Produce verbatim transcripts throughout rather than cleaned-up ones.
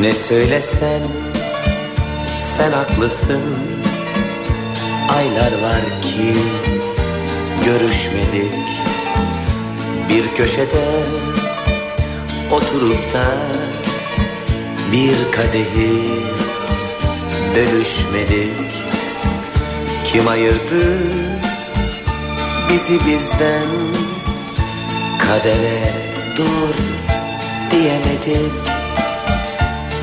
Ne söylesen sen haklısın, aylar var ki görüşmedik. Bir köşede oturup da bir kadehi bölüşmedik. Kim ayırdı bizi bizden, kadere dur diyemedik.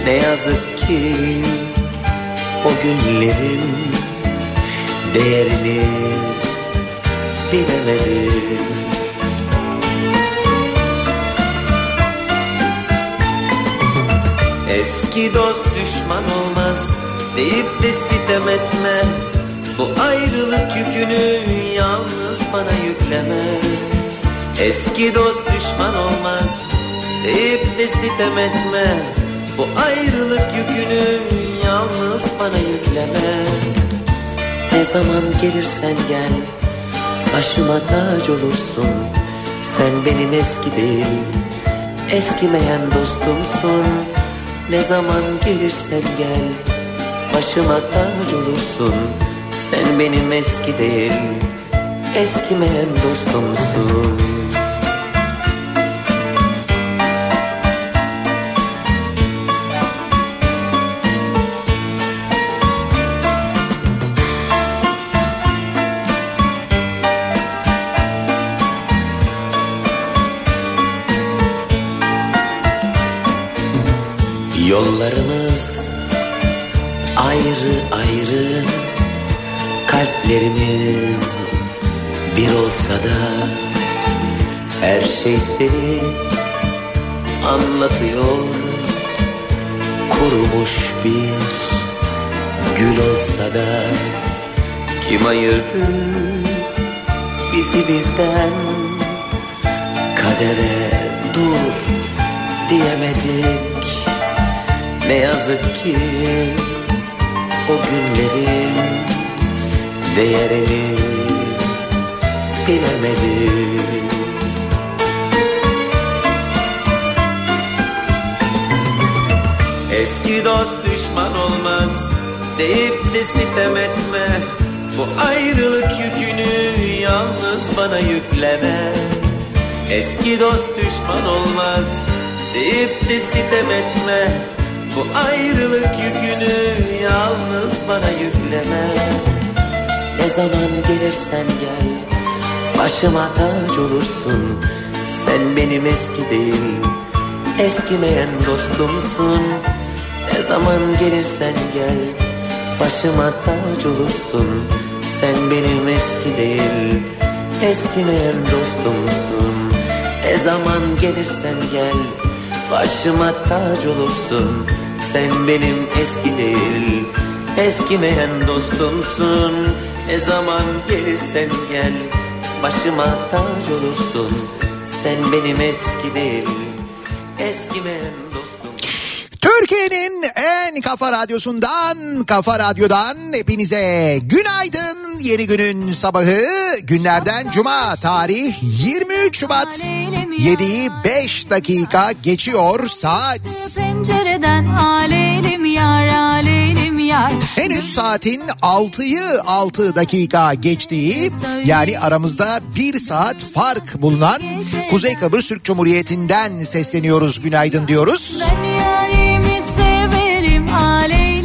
Ne yazık ki o günlerin değerini bilemedim. Eski dost düşman olmaz deyip de sitem etme. Bu ayrılık yükünü yalnız bana yükleme. Eski dost düşman olmaz deyip de sitem etme. Bu ayrılık yükünü yalnız bana yükleme. Ne zaman gelirsen gel, başıma tac olursun. Sen benim eski değil, eskimeyen dostumsun. Ne zaman gelirsen gel, başıma tac olursun. Sen benim eski değil, eskimeyen dostumsun. Yollarımız ayrı ayrı, kalplerimiz bir olsa da her şey seni anlatıyor. Kurumuş bir gül olsa da kim ayırdı bizi bizden, kadere dur diyemedik. Ne yazık ki o günlerin değerini bilemedim. Eski dost düşman olmaz deyip de sitem etme. Bu ayrılık yükünü yalnız bana yükleme. Eski dost düşman olmaz deyip de sitem etme. Bu ayrılık yükünü yalnız bana yükleme. Ne zaman gelirsen gel, başıma tac olursun. Sen benim eski değil, eskimeyen dostumsun. Ne zaman gelirsen gel, başıma tac olursun. Sen benim eski değil, eskimeyen dostumsun. Ne zaman gelirsen gel, başıma tac olursun. Sen benim eski değil, eskimeyen dostumsun. Ne zaman gelirsen gel, başıma tac olursun. Sen benim eski değil, eskimeyen dostumsun. Türkiye'nin en kafa radyosundan, Kafa Radyo'dan hepinize günaydın. Yeni günün sabahı günlerden cuma, tarih yirmi üç Şubat. Yediği beş dakika geçiyor saat. Pencereden aleylim yar, aleylim yar. henüz saatin altıyı altı dakika geçtiği, yani aramızda bir saat fark bulunan Kuzey Kıbrıs Türk Cumhuriyeti'nden sesleniyoruz, günaydın diyoruz.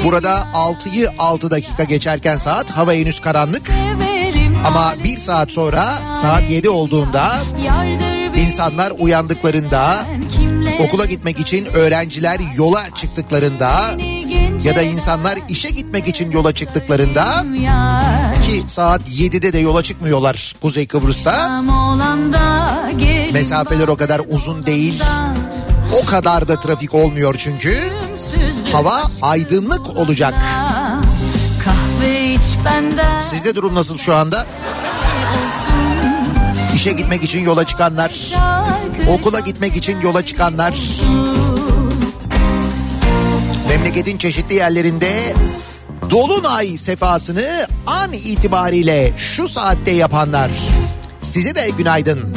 Burada altıyı altı dakika geçerken saat, hava henüz karanlık. Ama bir saat sonra saat yedi olduğunda insanlar uyandıklarında, okula gitmek için öğrenciler yola çıktıklarında ya da insanlar işe gitmek için yola çıktıklarında, ki saat yedide de yola çıkmıyorlar Kuzey Kıbrıs'ta, mesafeler o kadar uzun değil, o kadar da trafik olmuyor çünkü hava aydınlık olacak. Sizde durum nasıl şu anda? İşe gitmek için yola çıkanlar, okula gitmek için yola çıkanlar, memleketin çeşitli yerlerinde dolunay sefasını an itibariyle şu saatte yapanlar, size de günaydın.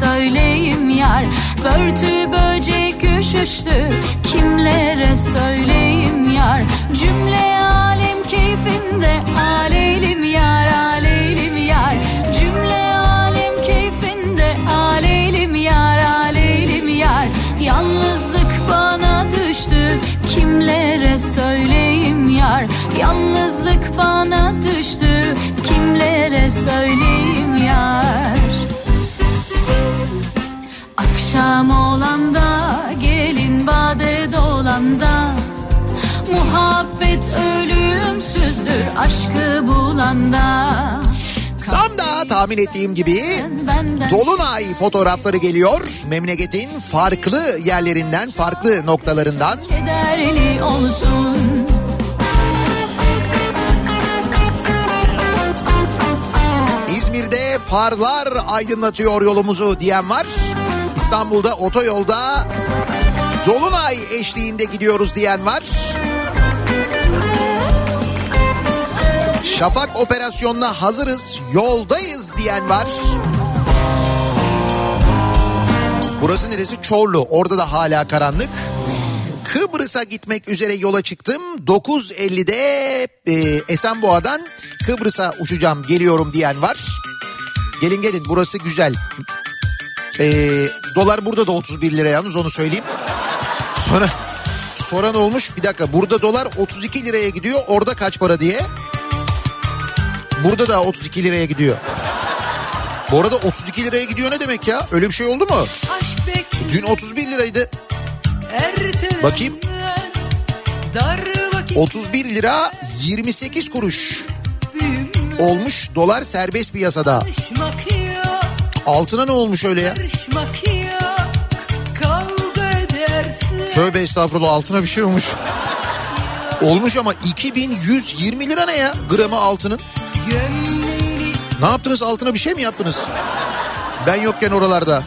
Söyleyim yar, börtü böcek üşüştü, kimlere söyleyim yar, cümle alem keyfinde aleylim yar, aleylim yar, cümle alem keyfinde aleylim yar, aleylim yar, yalnızlık bana düştü, kimlere söyleyim yar, yalnızlık bana düştü, kimlere söyleyim yar. Akşam olanda gelin bade dolanda, muhabbet ölümsüzdür aşkı bulanda. Tam da tahmin ettiğim gibi dolunay fotoğrafları geliyor. Memleketin farklı yerlerinden, farklı noktalarından. Kederli olsun. İzmir'de farlar aydınlatıyor yolumuzu diyen var. İstanbul'da otoyolda dolunay eşliğinde gidiyoruz diyen var. Şafak operasyonuna hazırız, yoldayız diyen var. Burası neresi? Çorlu. Orada da hala karanlık. Kıbrıs'a gitmek üzere yola çıktım. dokuz ellide e, Esenboğa'dan Kıbrıs'a uçacağım, geliyorum diyen var. Gelin gelin, burası güzel. Ee, dolar burada da otuz bir lira, yalnız onu söyleyeyim. Sonra soran olmuş, bir dakika, burada dolar otuz iki liraya gidiyor, orada kaç para diye. Burada da otuz iki liraya gidiyor. Bu arada otuz iki liraya gidiyor ne demek ya? Öyle bir şey oldu mu? Dün otuz bir liraydı. Bakayım. otuz bir lira yirmi sekiz kuruş olmuş dolar serbest piyasada. Altına ne olmuş öyle ya? Tövbe estağfurullah, altına bir şey olmuş. Olmuş ama iki bin yüz yirmi lira ne ya gramı altının? Ne yaptınız, altına bir şey mi yaptınız? Ben yokken oralarda.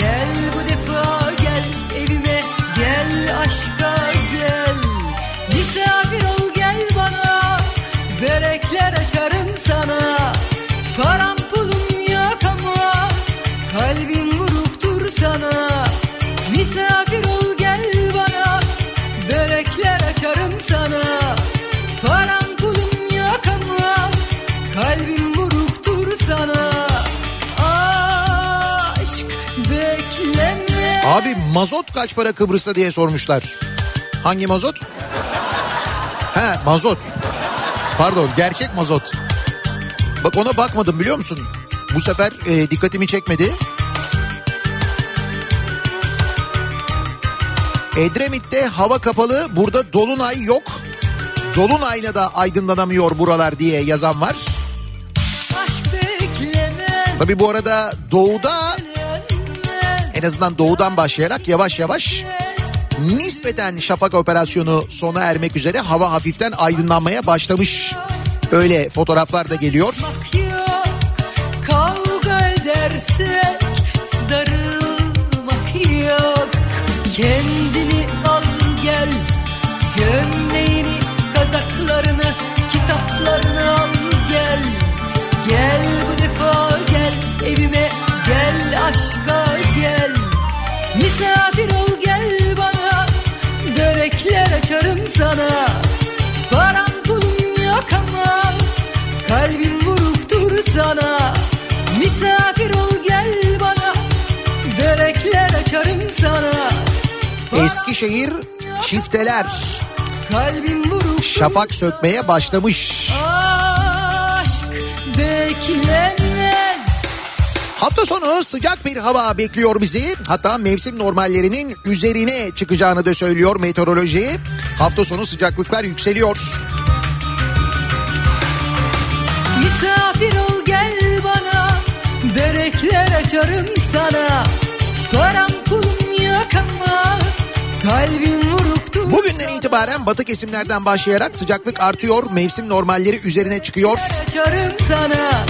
Gel bu defa gel evime, gel aşka gel. Misafir ol gel bana, börekler açarım sana. Param kalbim vurup dur sana, misafir ol gel bana, börekler açarım sana, param pulum yok ama kalbim vurup dur sana, aşk bekleme. Abi mazot kaç para Kıbrıs'ta diye sormuşlar. Hangi mazot? He, mazot. Pardon, gerçek mazot. Bak, ona bakmadım biliyor musun? Bu sefer e, dikkatimi çekmedi. Edremit'te hava kapalı, burada dolunay yok. Dolunay'la da aydınlanamıyor buralar diye yazan var. Tabii bu arada doğuda, en azından doğudan başlayarak yavaş yavaş nispeten şafak operasyonu sona ermek üzere hava hafiften aydınlanmaya başlamış. Öyle fotoğraflar da geliyor. Kavga edersek darılmak yok. Kendini al gel, gömleğini, kazaklarını, kitaplarını al gel. Gel bu defa gel evime, gel aşka gel. Misafir ol gel bana, börekler açarım sana. Param pulum yok ama kalbim vuruktur sana. Misafir ol gel bana, börekler açarım sana. Eskişehir çifteler şafak sökmeye başlamış. Hafta sonu sıcak bir hava bekliyor bizi. Hatta mevsim normallerinin üzerine çıkacağını da söylüyor meteoroloji. Hafta sonu sıcaklıklar yükseliyor. Misafir ol gel bana, börekler açarım sana. Param pulum yok ama kalbim vuruktur. Bugünden itibaren batı kesimlerden başlayarak sıcaklık artıyor. Mevsim normalleri üzerine çıkıyor. Açarım sana.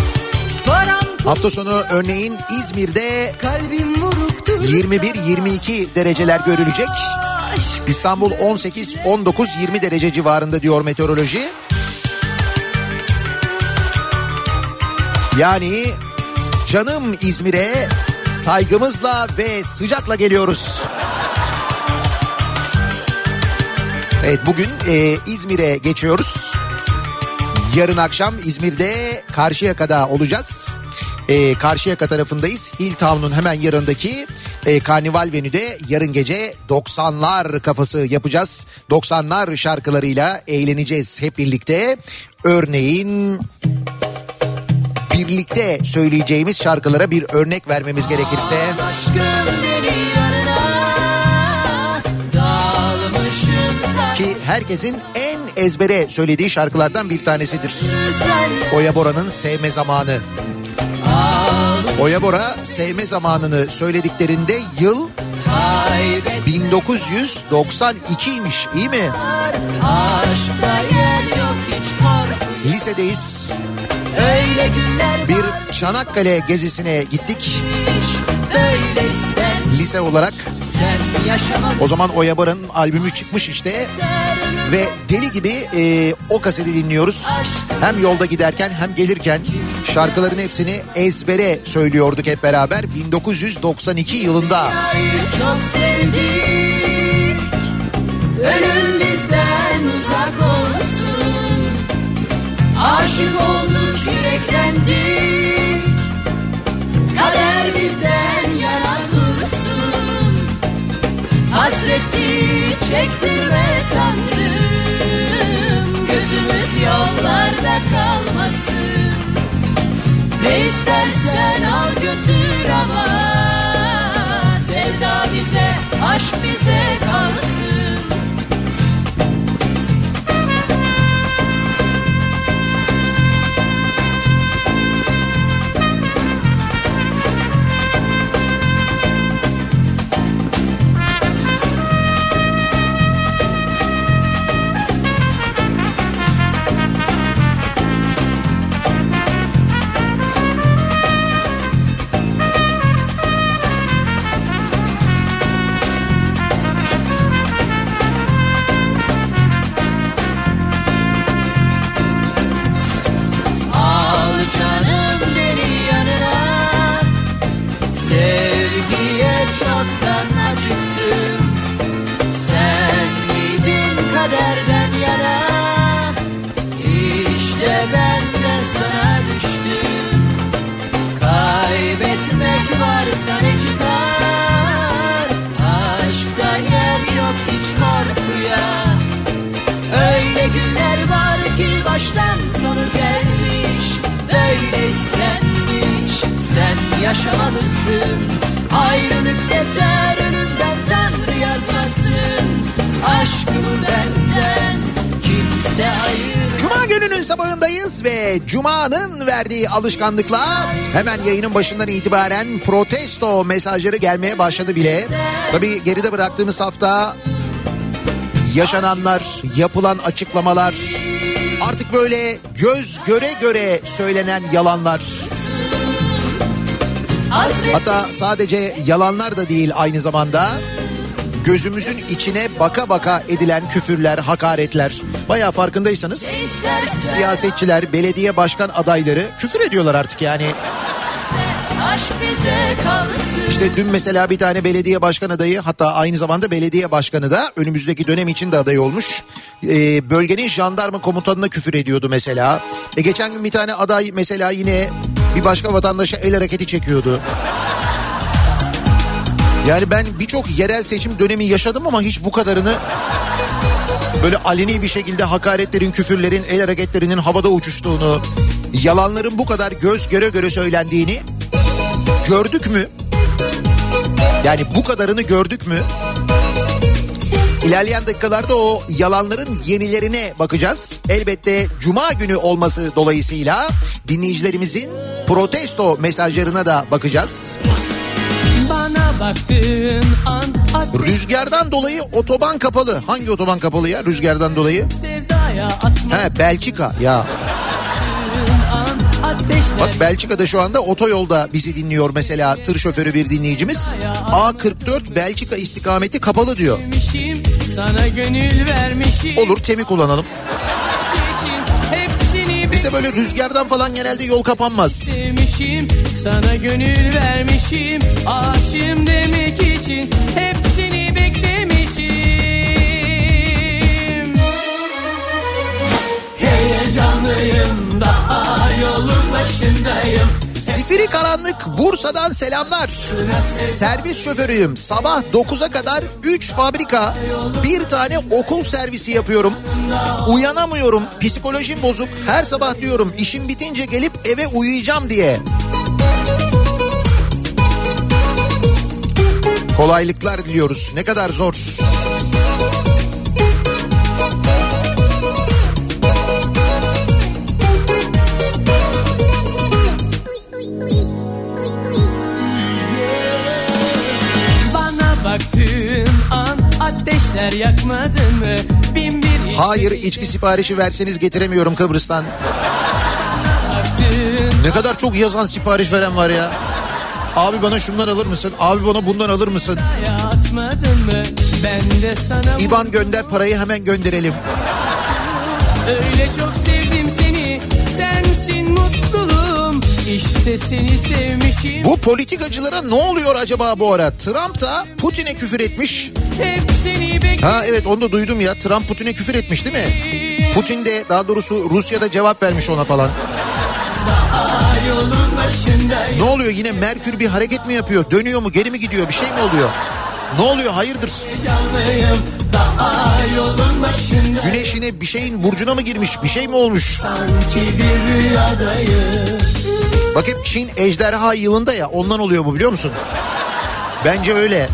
Hafta sonu örneğin İzmir'de yirmi bir yirmi iki dereceler görülecek. İstanbul on sekiz on dokuz yirmi derece civarında diyor meteoroloji. Yani canım İzmir'e saygımızla ve sıcakla geliyoruz. Evet, bugün e, İzmir'e geçiyoruz. Yarın akşam İzmir'de Karşıyaka'da olacağız. Ee, Karşıyaka tarafındayız. Hilltown'un hemen yanındaki e, Karnival Venü'de yarın gece doksanlar kafası yapacağız. doksanlar şarkılarıyla eğleneceğiz hep birlikte. Örneğin birlikte söyleyeceğimiz şarkılara bir örnek vermemiz gerekirse... Ki herkesin en ezbere söylediği şarkılardan bir tanesidir. Oya Bora'nın Sevme Zamanı. Oya Bora Sevme Zamanı'nı söylediklerinde yıl bin dokuz yüz doksan ikiymiş, iyi mi? Lisedeyiz. Bir Çanakkale gezisine gittik. Lise olarak. O zaman Oya Bora'nın albümü çıkmış işte. Ve deli gibi e, o kaseti dinliyoruz. Hem yolda giderken hem gelirken şarkıların hepsini ezbere söylüyorduk hep beraber. bin dokuz yüz doksan iki yılında. Çok sevdik, ölüm bizden uzak olsun. Aşık olduk, yüreklendik. Kader bizden yana dursun. Hasretli çektirme Tanrım, gözümüz yollarda kalmasın. Ne istersen al götür ama sevda bize, aşk bize kalsın. Baştan sonu gelmiş, böyle istenmiş. Sen yaşamalısın, ayrılık yeter, ölümden Tanrı yazmasın. Aşkımı benden kimse Perşembe sabahındayız ve Cuma'nın verdiği alışkanlıkla hemen yayının başından itibaren protesto mesajları gelmeye başladı bile. Tabii geride bıraktığımız hafta yaşananlar, yapılan açıklamalar, artık böyle göz göre göre söylenen yalanlar. Hatta sadece yalanlar da değil, aynı zamanda gözümüzün içine baka baka edilen küfürler, hakaretler. Bayağı farkındaysanız siyasetçiler, belediye başkan adayları küfür ediyorlar artık yani. İşte dün mesela bir tane belediye başkan adayı, hatta aynı zamanda belediye başkanı da önümüzdeki dönem için de aday olmuş. Ee, bölgenin jandarma komutanına küfür ediyordu mesela. E geçen gün bir tane aday mesela yine bir başka vatandaşa el hareketi çekiyordu. Yani ben birçok yerel seçim dönemi yaşadım ama hiç bu kadarını, böyle aleni bir şekilde hakaretlerin, küfürlerin, el hareketlerinin havada uçuştuğunu, yalanların bu kadar göz göre göre söylendiğini gördük mü? Yani bu kadarını gördük mü? İlerleyen dakikalarda o yalanların yenilerine bakacağız. Elbette Cuma günü olması dolayısıyla dinleyicilerimizin protesto mesajlarına da bakacağız. Rüzgardan dolayı otoban kapalı. Hangi otoban kapalı ya rüzgardan dolayı? He, Belçika ya. Bak Belçika'da şu anda otoyolda bizi dinliyor mesela tır şoförü bir dinleyicimiz. A kırk dört Belçika istikameti kapalı diyor. Olur, temi kullanalım. Bizde böyle rüzgardan falan genelde yol kapanmaz. Sana gönül vermişim, aşığım demek için hepsini beklemişim. Heyecanlıyım, daha yolun başındayım. Zifiri karanlık Bursa'dan selamlar. Servis şoförüyüm. Sabah dokuza kadar üç fabrika, bir tane okul servisi yapıyorum. Uyanamıyorum. Psikolojim bozuk. Her sabah diyorum işim bitince gelip eve uyuyacağım diye. Kolaylıklar diliyoruz. Ne kadar zor. Hayır, içki siparişi verseniz getiremiyorum Kıbrıs'tan. Ne kadar çok yazan, sipariş veren var ya. Abi bana şundan alır mısın? Abi bana bundan alır mısın? İban gönder, parayı hemen gönderelim. Öyle çok sevdim seni, sensin mutluluğum. İşte seni sevmişim. Bu politikacılara ne oluyor acaba bu ara? Trump da Putin'e küfür etmiş. Ha evet, onu da duydum ya. Trump Putin'e küfür etmiş değil mi? Putin de, daha doğrusu Rusya'da cevap vermiş ona falan. Ne oluyor yine? Merkür bir hareket mi yapıyor? Dönüyor mu? Geri mi gidiyor? Bir şey mi oluyor? Ne oluyor? Hayırdır? Güneşine, bir şeyin burcuna mı girmiş? Bir şey mi olmuş? Bak hep Çin ejderha yılında ya, ondan oluyor bu, biliyor musun? Bence öyle.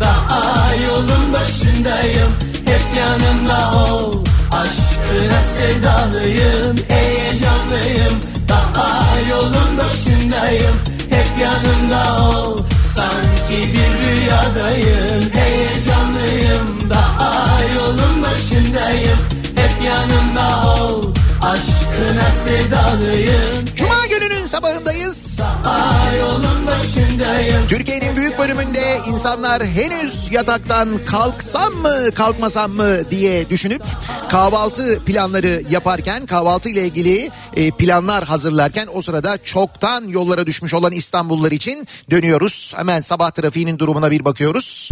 Daha yolun başındayım, hep yanımda ol, aşkına sevdalıyım, heyecanlıyım, daha yolun başındayım, hep yanımda ol, sanki bir rüyadayım, heyecanlıyım, daha yolun başındayım, hep yanımda ol, aşkına sevdalıyım. Cuma gününün sabahındayız. Türkiye'nin büyük bölümünde insanlar henüz yataktan kalksam mı kalkmasam mı diye düşünüp kahvaltı planları yaparken, kahvaltı ile ilgili planlar hazırlarken o sırada çoktan yollara düşmüş olan İstanbullular için dönüyoruz. Hemen sabah trafiğinin durumuna bir bakıyoruz.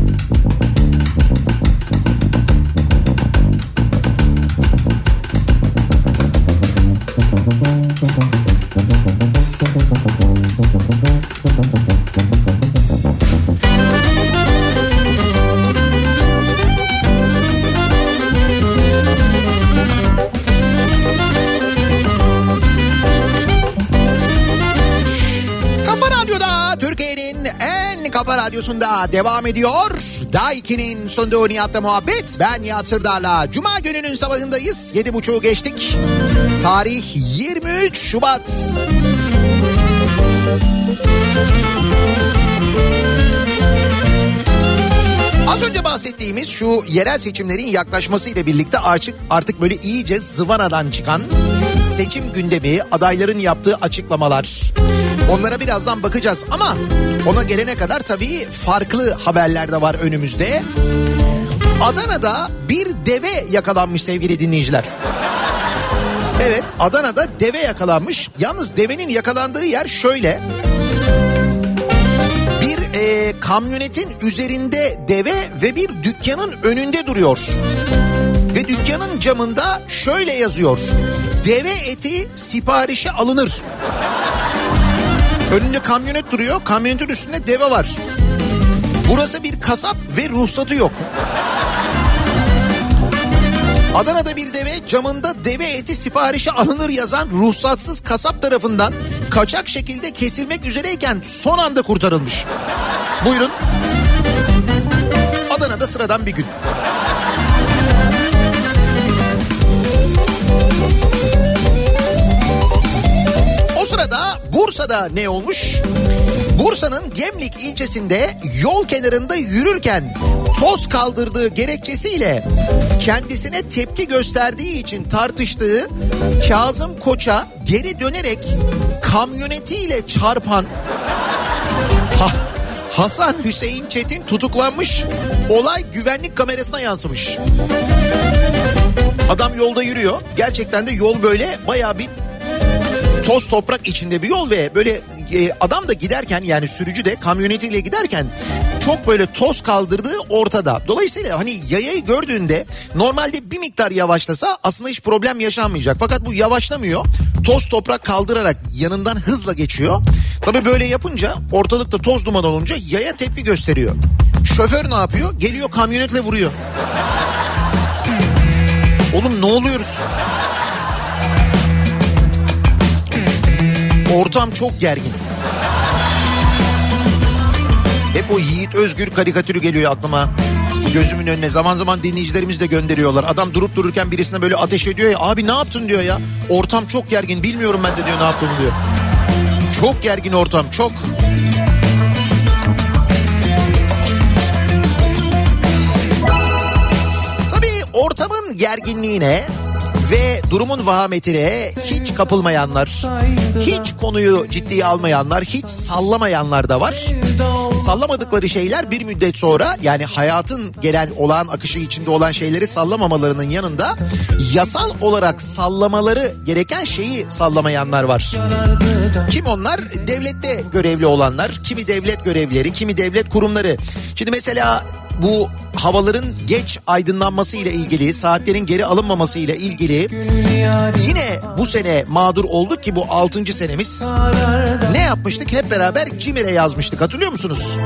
en Kafa Radyosu'nda devam ediyor. Daikin'in sunduğu Nihat'la muhabbet. Ben Nihat Sırdar'la. Cuma gününün sabahındayız. Yedi buçuğu geçtik. Tarih yirmi üç Şubat. Az önce bahsettiğimiz şu yerel seçimlerin yaklaşmasıyla birlikte artık artık böyle iyice zıvanadan çıkan seçim gündemi, adayların yaptığı açıklamalar. Onlara birazdan bakacağız ama ona gelene kadar tabii farklı haberler de var önümüzde. Adana'da bir deve yakalanmış sevgili dinleyiciler. Evet, Adana'da deve yakalanmış. Yalnız devenin yakalandığı yer şöyle. Bir e, kamyonetin üzerinde deve ve bir dükkanın önünde duruyor. Ve dükkanın camında şöyle yazıyor. Deve eti siparişe alınır. Önünde kamyonet duruyor. Kamyonetin üstünde deve var. Burası bir kasap ve ruhsatı yok. Adana'da bir deve, camında deve eti siparişe alınır yazan ruhsatsız kasap tarafından kaçak şekilde kesilmek üzereyken son anda kurtarılmış. Buyurun. Adana'da sıradan bir gün. O sırada Bursa'da ne olmuş? Bursa'nın Gemlik ilçesinde yol kenarında yürürken toz kaldırdığı gerekçesiyle kendisine tepki gösterdiği için tartıştığı Kazım Koç'a geri dönerek kamyonetiyle çarpan ha- Hasan Hüseyin Çetin tutuklanmış. Olay güvenlik kamerasına yansımış. Adam yolda yürüyor. Gerçekten de yol böyle bayağı bir toz toprak içinde bir yol ve böyle e, adam da giderken, yani sürücü de kamyonetiyle giderken çok böyle toz kaldırdığı ortada. Dolayısıyla hani yayayı gördüğünde normalde bir miktar yavaşlasa aslında hiç problem yaşanmayacak. Fakat bu yavaşlamıyor. Toz toprak kaldırarak yanından hızla geçiyor. Tabii böyle yapınca, ortalıkta toz duman olunca yaya tepki gösteriyor. Şoför ne yapıyor? Geliyor kamyonetle vuruyor. Oğlum ne oluyoruz? Ortam çok gergin. Hep o Yiğit Özgür karikatürü geliyor aklıma. Gözümün önüne zaman zaman dinleyicilerimiz de gönderiyorlar. Adam durup dururken birisine böyle ateş ediyor ya. Abi ne yaptın diyor ya. Ortam çok gergin, bilmiyorum ben de diyor ne yaptım diyor. Çok gergin ortam, çok. Tabii ortamın gerginliğine ve durumun vahametine hiç kapılmayanlar, hiç konuyu ciddiye almayanlar, hiç sallamayanlar da var. Sallamadıkları şeyler bir müddet sonra, yani hayatın gelen olağan akışı içinde olan şeyleri sallamamalarının yanında yasal olarak sallamaları gereken şeyi sallamayanlar var. Kim onlar? Devlette görevli olanlar, kimi devlet görevlileri, kimi devlet kurumları. Şimdi mesela bu havaların geç aydınlanması ile ilgili, saatlerin geri alınmaması ile ilgili yine bu sene mağdur olduk ki bu altıncı senemiz. Ne yapmıştık? Hep beraber CİMER'e yazmıştık, hatırlıyor musunuz?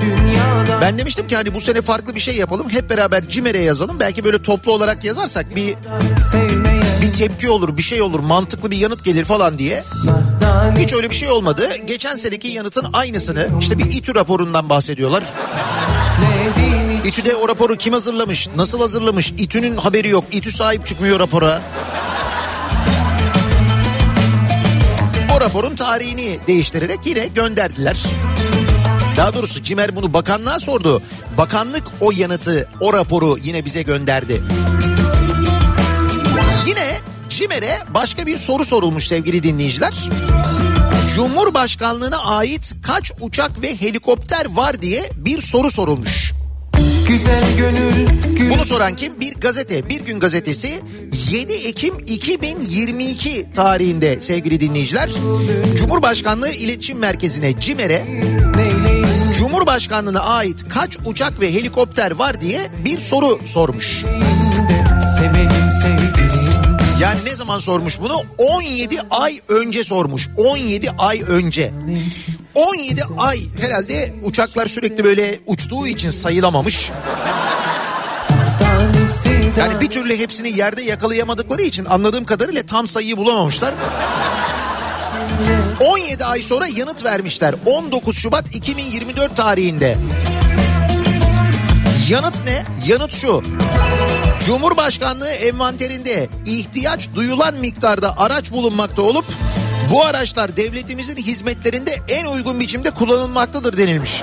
Ben demiştim ki hani bu sene farklı bir şey yapalım, hep beraber CİMER'e yazalım. Belki böyle toplu olarak yazarsak bir bir tepki olur, bir şey olur, mantıklı bir yanıt gelir falan diye. Hiç öyle bir şey olmadı. Geçen seneki yanıtın aynısını, işte bir İTÜ raporundan bahsediyorlar. İTÜ'de o raporu kim hazırlamış, nasıl hazırlamış, İTÜ'nün haberi yok, İTÜ sahip çıkmıyor rapora. O raporun tarihini değiştirerek yine gönderdiler. Daha doğrusu CİMER bunu bakanlığa sordu. Bakanlık o yanıtı, o raporu yine bize gönderdi. Yine CİMER'e başka bir soru sorulmuş sevgili dinleyiciler. Cumhurbaşkanlığına ait kaç uçak ve helikopter var diye bir soru sorulmuş. Güzel gönül, gönül. Bunu soran kim? Bir gazete, Bir Gün gazetesi yedi Ekim iki bin yirmi iki tarihinde sevgili dinleyiciler. Cumhurbaşkanlığı İletişim Merkezi'ne, CİMER'e Cumhurbaşkanlığına ait kaç uçak ve helikopter var diye bir soru sormuş. Yani ne zaman sormuş bunu? on yedi ay önce sormuş. on yedi ay önce. on yedi ay herhalde uçaklar sürekli böyle uçtuğu için sayılamamış. Yani bir türlü hepsini yerde yakalayamadıkları için anladığım kadarıyla tam sayıyı bulamamışlar. on yedi ay sonra yanıt vermişler. on dokuz Şubat iki bin yirmi dört tarihinde. Yanıt ne? Yanıt şu: Cumhurbaşkanlığı envanterinde ihtiyaç duyulan miktarda araç bulunmakta olup bu araçlar devletimizin hizmetlerinde en uygun biçimde kullanılmaktadır denilmiş.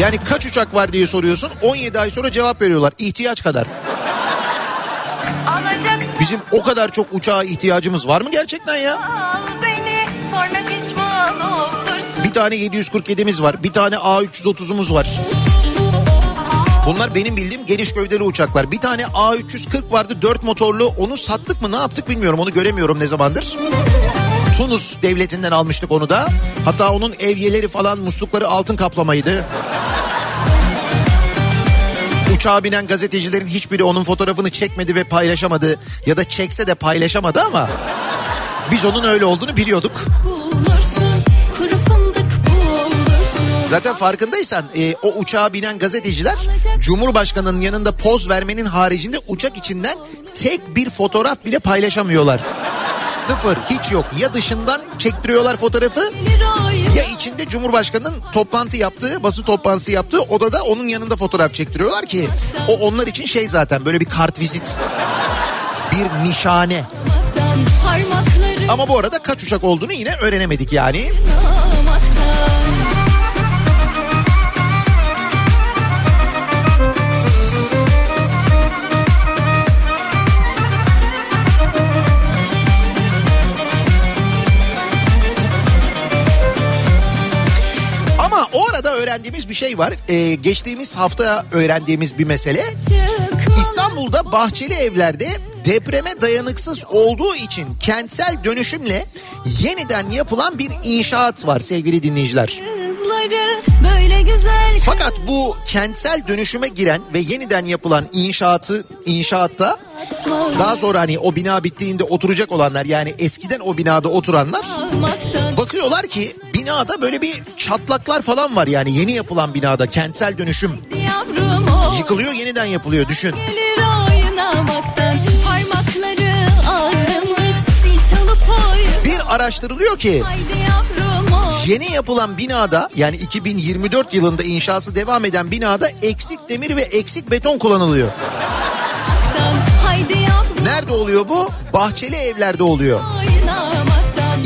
Yani kaç uçak var diye soruyorsun, on yedi ay sonra cevap veriyorlar, ihtiyaç kadar. Alacak. Bizim o kadar çok uçağa ihtiyacımız var mı gerçekten ya? Al beni, sonra pişman olursun. Bir tane yedi yüz kırk yedimiz var, bir tane A üç yüz otuzumuz var. Bunlar benim bildiğim geniş gövdeli uçaklar. Bir tane A üç yüz kırk vardı, dört motorlu, onu sattık mı ne yaptık bilmiyorum, onu göremiyorum ne zamandır. Tunus devletinden almıştık onu da. Hatta onun evyeleri falan, muslukları altın kaplamaydı. Uçağa binen gazetecilerin hiçbiri onun fotoğrafını çekmedi ve paylaşamadı. Ya da çekse de paylaşamadı ama biz onun öyle olduğunu biliyorduk. Zaten farkındaysan e, o uçağa binen gazeteciler Cumhurbaşkanı'nın yanında poz vermenin haricinde uçak içinden tek bir fotoğraf bile paylaşamıyorlar. Sıfır, hiç yok. Ya dışından çektiriyorlar fotoğrafı, ya içinde Cumhurbaşkanı'nın toplantı yaptığı, basın toplantısı yaptığı odada onun yanında fotoğraf çektiriyorlar ki o onlar için şey zaten, böyle bir kartvizit, bir nişane. Ama bu arada kaç uçak olduğunu yine öğrenemedik yani. O arada öğrendiğimiz bir şey var. Ee, geçtiğimiz hafta öğrendiğimiz bir mesele. İstanbul'da bahçeli evlerde depreme dayanıksız olduğu için kentsel dönüşümle yeniden yapılan bir inşaat var sevgili dinleyiciler. Fakat bu kentsel dönüşüme giren ve yeniden yapılan inşaatı inşaatta daha sonra hani o bina bittiğinde oturacak olanlar, yani eskiden o binada oturanlar bakıyorlar ki binada böyle bir çatlaklar falan var, yani yeni yapılan binada kentsel dönüşüm yıkılıyor yeniden yapılıyor, düşün. Bir araştırılıyor ki yeni yapılan binada, yani iki bin yirmi dört yılında inşası devam eden binada eksik demir ve eksik beton kullanılıyor. Nerede oluyor bu? Bahçeli evlerde oluyor.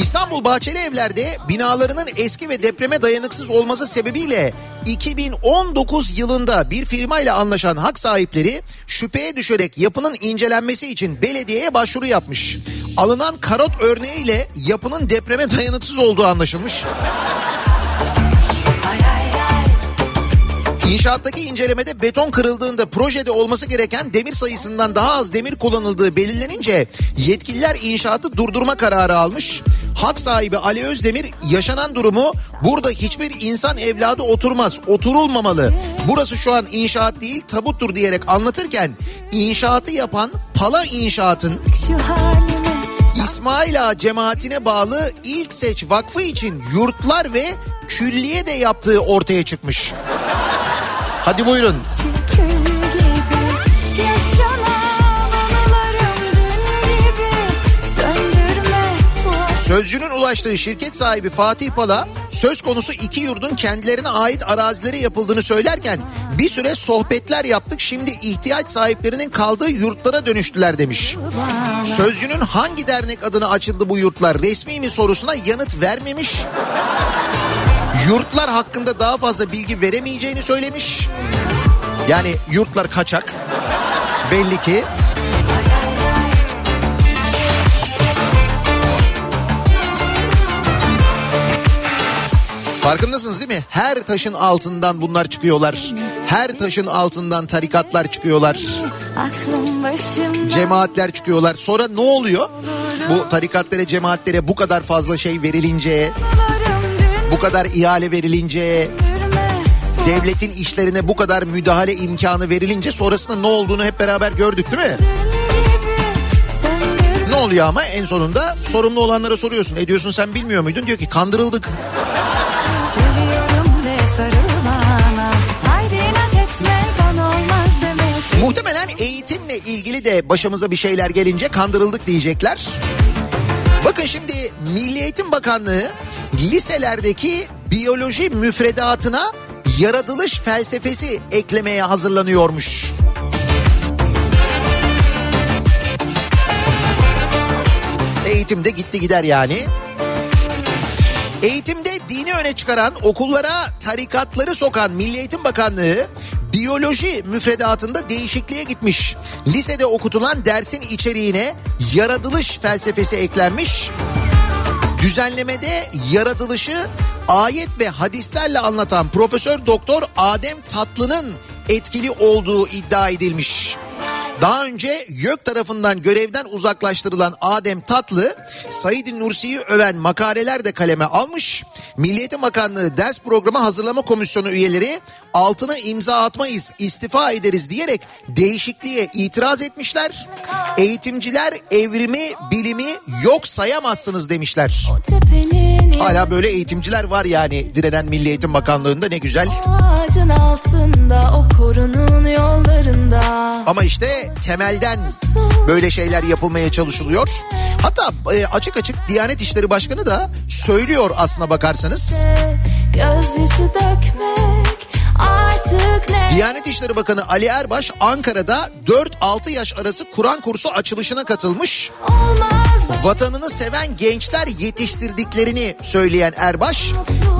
İstanbul Bahçeli Evler'de binalarının eski ve depreme dayanıksız olması sebebiyle iki bin on dokuz yılında bir firmayla anlaşan hak sahipleri şüpheye düşerek yapının incelenmesi için belediyeye başvuru yapmış. Alınan karot örneğiyle yapının depreme dayanıksız olduğu anlaşılmış. İnşaattaki incelemede beton kırıldığında projede olması gereken demir sayısından daha az demir kullanıldığı belirlenince yetkililer inşaatı durdurma kararı almış. Hak sahibi Ali Özdemir yaşanan durumu, burada hiçbir insan evladı oturmaz, oturulmamalı, burası şu an inşaat değil tabuttur diyerek anlatırken inşaatı yapan Pala İnşaat'ın İsmail Ağa cemaatine bağlı İlk Seç Vakfı için yurtlar ve külliye de yaptığı ortaya çıkmış. Hadi buyurun. Sözcünün ulaştığı şirket sahibi Fatih Pala söz konusu iki yurdun kendilerine ait arazileri yapıldığını söylerken bir süre sohbetler yaptık, şimdi ihtiyaç sahiplerinin kaldığı yurtlara dönüştüler demiş. Sözcünün hangi dernek adına açıldı bu yurtlar resmi mi sorusuna yanıt vermemiş. Yurtlar hakkında daha fazla bilgi veremeyeceğini söylemiş. Yani yurtlar kaçak belli ki. Farkındasınız değil mi? Her taşın altından bunlar çıkıyorlar. Her taşın altından tarikatlar çıkıyorlar. Cemaatler çıkıyorlar. Sonra ne oluyor? Bu tarikatlara, cemaatlere bu kadar fazla şey verilince, bu kadar ihale verilince, devletin işlerine bu kadar müdahale imkanı verilince sonrasında ne olduğunu hep beraber gördük değil mi? Ne oluyor ama en sonunda sorumlu olanlara soruyorsun. E diyorsun sen bilmiyor muydun? Diyor ki kandırıldık. Muhtemelen eğitimle ilgili de başımıza bir şeyler gelince kandırıldık diyecekler. Bakın şimdi Milli Eğitim Bakanlığı liselerdeki biyoloji müfredatına yaratılış felsefesi eklemeye hazırlanıyormuş. Eğitimde gitti gider yani. Eğitimde dini öne çıkaran, okullara tarikatları sokan Milli Eğitim Bakanlığı biyoloji müfredatında değişikliğe gitmiş. Lisede okutulan dersin içeriğine yaratılış felsefesi eklenmiş. Düzenlemede yaratılışı ayet ve hadislerle anlatan Profesör Doktor Adem Tatlı'nın etkili olduğu iddia edilmiş. Daha önce YÖK tarafından görevden uzaklaştırılan Adem Tatlı, Said Nursi'yi öven makaleler de kaleme almış. Milli Eğitim Bakanlığı Ders Programı Hazırlama Komisyonu üyeleri altına imza atmayız, istifa ederiz diyerek değişikliğe itiraz etmişler. Eğitimciler evrimi, bilimi yok sayamazsınız demişler. Hala böyle eğitimciler var yani direnen Milli Eğitim Bakanlığı'nda, ne güzel. Ağacın altında, o korunun yollarında. Ama işte temelden böyle şeyler yapılmaya çalışılıyor. Hatta açık açık Diyanet İşleri Başkanı da söylüyor aslına bakarsanız. Gözyaşı dökmek artık ne? Diyanet İşleri Bakanı Ali Erbaş Ankara'da dört altı yaş arası Kur'an kursu açılışına katılmış. Vatanını seven gençler yetiştirdiklerini söyleyen Erbaş,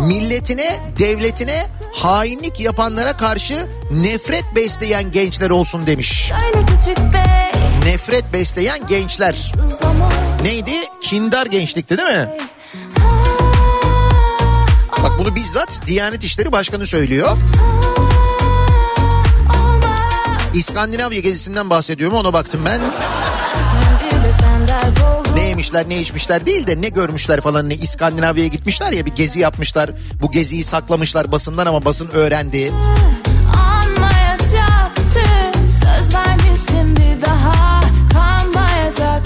milletine, devletine hainlik yapanlara karşı nefret besleyen gençler olsun demiş. Nefret besleyen gençler. Neydi? Kindar gençlikti değil mi? Bak bunu bizzat Diyanet İşleri Başkanı söylüyor. İskandinavya gezisinden bahsediyor mu, ona baktım ben. Ne yemişler ne içmişler değil de ne görmüşler falan, ne İskandinavya'ya gitmişler ya, bir gezi yapmışlar. Bu geziyi saklamışlar basından ama basın öğrendi.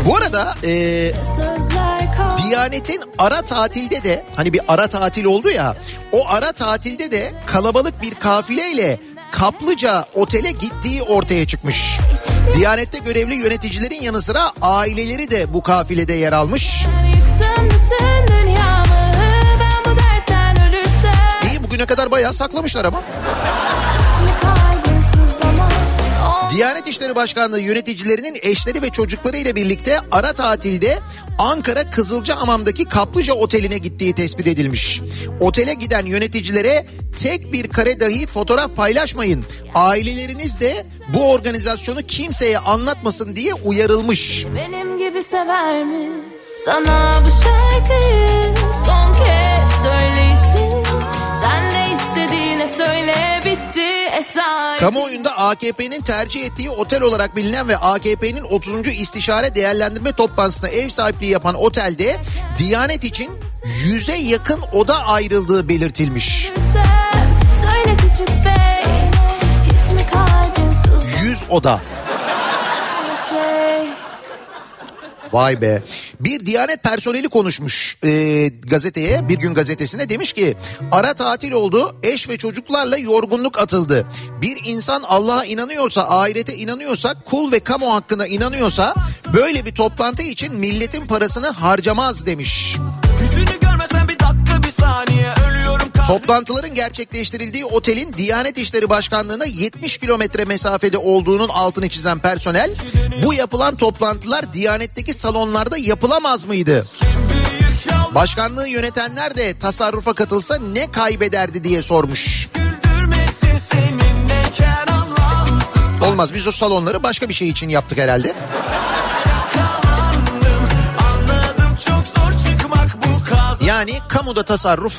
Bu arada e, Diyanet'in ara tatilde de, hani bir ara tatil oldu ya, o ara tatilde de kalabalık bir kafileyle Kaplıca otele gittiği ortaya çıkmış. Diyanet'te görevli yöneticilerin yanı sıra aileleri de bu kafilede yer almış. İyi, bugüne kadar bayağı saklamışlar ama. Diyanet İşleri Başkanlığı yöneticilerinin eşleri ve çocukları ile birlikte ara tatilde Ankara Kızılcahamam'daki Kaplıca Oteli'ne gittiği tespit edilmiş. Otele giden yöneticilere tek bir kare dahi fotoğraf paylaşmayın, aileleriniz de bu organizasyonu kimseye anlatmasın diye uyarılmış. Benim gibi sever mi sana bu şarkıyı, son kez söyleyişim, sen de istediğine söyle, bitti. Kamuoyunda A K P'nin tercih ettiği otel olarak bilinen ve A K P'nin otuzuncu İstişare Değerlendirme Toplantısına ev sahipliği yapan otelde Diyanet için yüze yakın oda ayrıldığı belirtilmiş. yüz oda. Vay be. Bir Diyanet personeli konuşmuş e, gazeteye, Bir Gün gazetesine, demiş ki ara tatil oldu, eş ve çocuklarla yorgunluk atıldı. Bir insan Allah'a inanıyorsa, ahirete inanıyorsa, kul ve kamu hakkına inanıyorsa böyle bir toplantı için milletin parasını harcamaz demiş. Yüzünü görmesen bir dakika bir saniye ölüyorum. Toplantıların gerçekleştirildiği otelin Diyanet İşleri Başkanlığı'na yetmiş kilometre mesafede olduğunun altını çizen personel, bu yapılan toplantılar Diyanet'teki salonlarda yapılamaz mıydı? Başkanlığı yönetenler de tasarrufa katılsa ne kaybederdi diye sormuş. Olmaz, biz o salonları başka bir şey için yaptık herhalde. Yani kamuda tasarruf